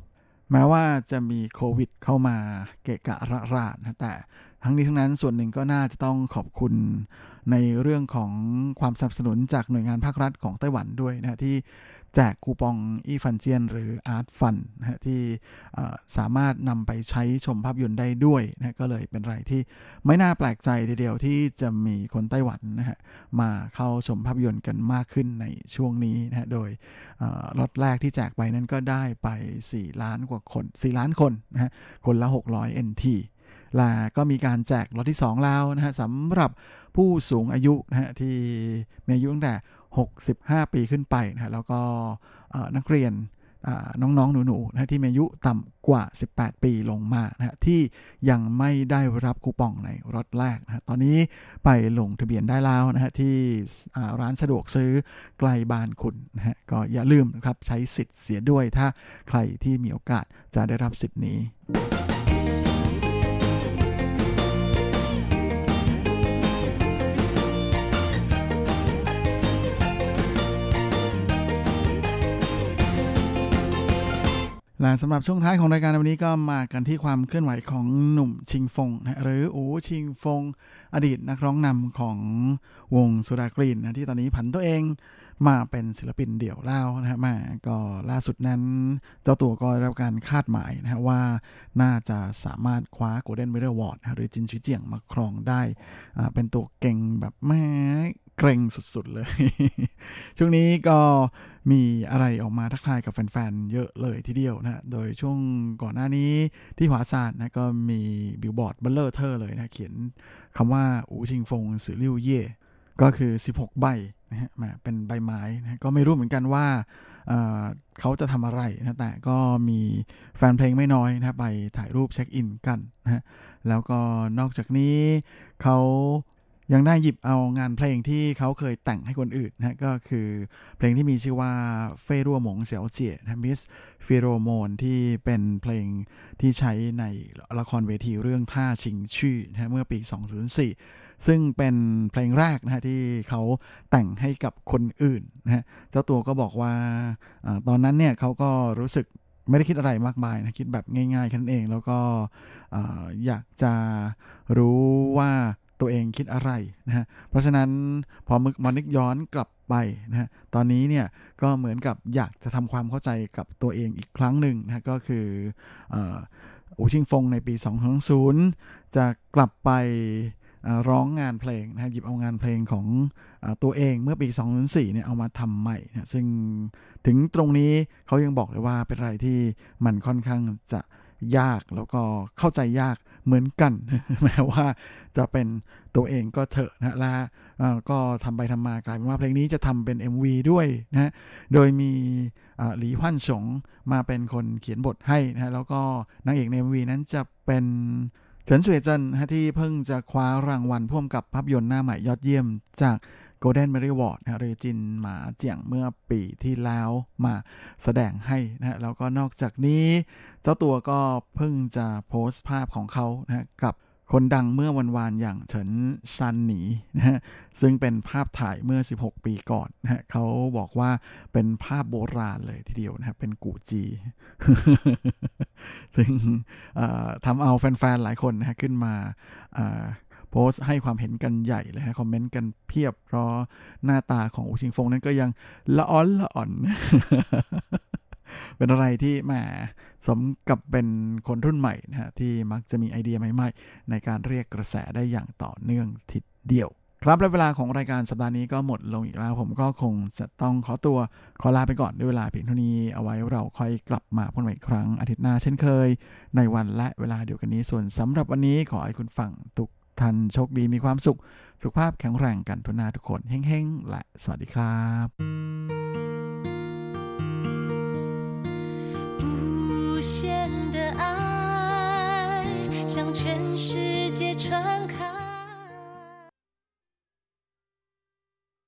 แม้ว่าจะมีโควิดเข้ามาเกะกะระราดนะแต่ทั้งนี้ทั้งนั้นส่วนหนึ่งก็น่าจะต้องขอบคุณในเรื่องของความสนับสนุนจากหน่วยงานภาครัฐของไต้หวันด้วยนะที่แจกคูปองอีฟันเจียนหรืออาร์ตฟันนะที่สามารถนำไปใช้ชมภาพยนตร์ได้ด้วยนะก็เลยเป็นไรที่ไม่น่าแปลกใจทีเดียวที่จะมีคนไต้หวันนะฮะมาเข้าชมภาพยนตร์กันมากขึ้นในช่วงนี้นะโดยล็อตแรกที่แจกไปนั้นก็ได้ไปสี่ล้านกว่าคนสี่ล้านคนนะฮะคนละหกร้อยเอ็นทีและก็มีการแจกล็อตที่สองแล้วนะฮะสำหรับผู้สูงอายุนะฮะที่มีอายุตั้งแต่หกสิบห้าปีขึ้นไปนะฮะแล้วก็นักเรียนน้องๆหนูๆนะที่มีอายุต่ำกว่าสิบแปดปีลงมานะฮะที่ยังไม่ได้รับคูปองในล็อตแรกนะฮะตอนนี้ไปลงทะเบียนได้แล้วนะฮะที่ร้านสะดวกซื้อใกล้บ้านคุณนะฮะก็อย่าลืมนะครับใช้สิทธิ์เสียด้วยถ้าใครที่มีโอกาสจะได้รับสิทธิ์นี้และสำหรับช่วงท้ายของรายการวันนี้ก็มากันที่ความเคลื่อนไหวของหนุ่มชิงฟงนะหรืออู๋ชิงฟงอดีตนักร้องนำของวงสุดากรีนนะที่ตอนนี้ผันตัวเองมาเป็นศิลปินเดี่ยวแล้วนะฮะมาก็ล่าสุดนั้นเจ้าตัวก็ได้รับการคาดหมายนะฮะว่าน่าจะสามารถคว้า Golden Melody Award นะหรือจินชุยเจียงมาครองได้เป็นตัวเก่งแบบแม่เกรงสุดๆเลยช่วงนี้ก็มีอะไรออกมาทักทายกับแฟนๆเยอะเลยทีเดียวนะโดยช่วงก่อนหน้านี้ที่หวาซานนะก็มีบิลบอร์ดเบลเลอร์เทอร์เลยนะเขียนคำว่าอูชิงฟงสือลิ่วเย่ก็คือสิบหกใบนะฮะเป็นใบไม้นะก็ไม่รู้เหมือนกันว่าเอ่อเขาจะทำอะไรนะแต่ก็มีแฟนเพลงไม่น้อยนะไปถ่ายรูปเช็คอินกันนะแล้วก็นอกจากนี้เขายังได้หยิบเอางานเพลงที่เขาเคยแต่งให้คนอื่นนะก็คือเพลงที่มีชื่อว่าเฟ่รั่วหมงเสี่ยวเจี๋ยนะมิสฟีโรโมนที่เป็นเพลงที่ใช้ในละครเวทีเรื่องท่าชิงชื่อนะเมื่อปีสองพันสี่ซึ่งเป็นเพลงแรกนะที่เขาแต่งให้กับคนอื่นนะเจ้าตัวก็บอกว่าตอนนั้นเนี่ยเขาก็รู้สึกไม่ได้คิดอะไรมากมายนะคิดแบบง่ายๆแค่นั้นเองแล้วก็อยากจะรู้ว่าตัวเองคิดอะไรนะฮะเพราะฉะนั้นพอมึกมานึกย้อนกลับไปนะฮะตอนนี้เนี่ยก็เหมือนกับอยากจะทำความเข้าใจกับตัวเองอีกครั้งหนึ่งนะก็คืออูชิงฟงในปีสองพันจะกลับไปร้องงานเพลงนะหยิบเอางานเพลงของตัวเองเมื่อปีสองพันสี่เนี่ยเอามาทำใหม่นะซึ่งถึงตรงนี้เขายังบอกเลยว่าเป็นอะไรที่มันค่อนข้างจะยากแล้วก็เข้าใจยากเหมือนกันแม้ว่าจะเป็นตัวเองก็เถอะนะและก็ทำไปทำมากลายเป็นว่าเพลงนี้จะทำเป็น เอ็ม วี ด้วยนะโดยมีหลีฮวันฉงมาเป็นคนเขียนบทให้นะแล้วก็นางเอกใน เอ็ม วี นั้นจะเป็นเฉินสวยเจินนะที่เพิ่งจะคว้ารางวัลร่วมกับภาพยนตร์หน้าใหม่ยอดเยี่ยมจากGolden Melody Award นะหรือจินหมาเจียงเมื่อปีที่แล้วมาแสดงให้นะแล้วก็นอกจากนี้เจ้าตัวก็เพิ่งจะโพสต์ภาพของเขานะกับคนดังเมื่อวันวานอย่างเฉินซันหนีนะฮะซึ่งเป็นภาพถ่ายเมื่อสิบหกปีก่อนนะฮะเขาบอกว่าเป็นภาพโบราณเลยทีเดียวนะฮะเป็นกูจี ซึ่งทำเอาแฟนๆหลายคนนะฮะขึ้นมาโพสต์ให้ความเห็นกันใหญ่เลยนะคอมเมนต์กันเพียบเพราะหน้าตาของอูชิงฟงนั้นก็ยังละอ่อนละอ่อน เป็นอะไรที่แหมสมกับเป็นคนรุ่นใหม่นะฮะที่มักจะมีไอเดียใหม่ๆในการเรียกกระแสได้อย่างต่อเนื่องทีเดียวครับและเวลาของรายการสัปดาห์นี้ก็หมดลงอีกแล้วผมก็คงจะต้องขอตัวขอลาไปก่อนด้วยเวลาเพียงเท่านี้เอาไว้เราค่อยกลับมาพบกันอีกครั้งอาทิตย์หน้าเช่นเคยในวันและเวลาเดียวกันนี้ส่วนสำหรับวันนี้ขอให้คุณฟังทุกท่านโชคดีมีความสุขสุขภาพแข็งแรงกันทุกหน้าทุกคนเฮ้งๆและสวัสดีครับ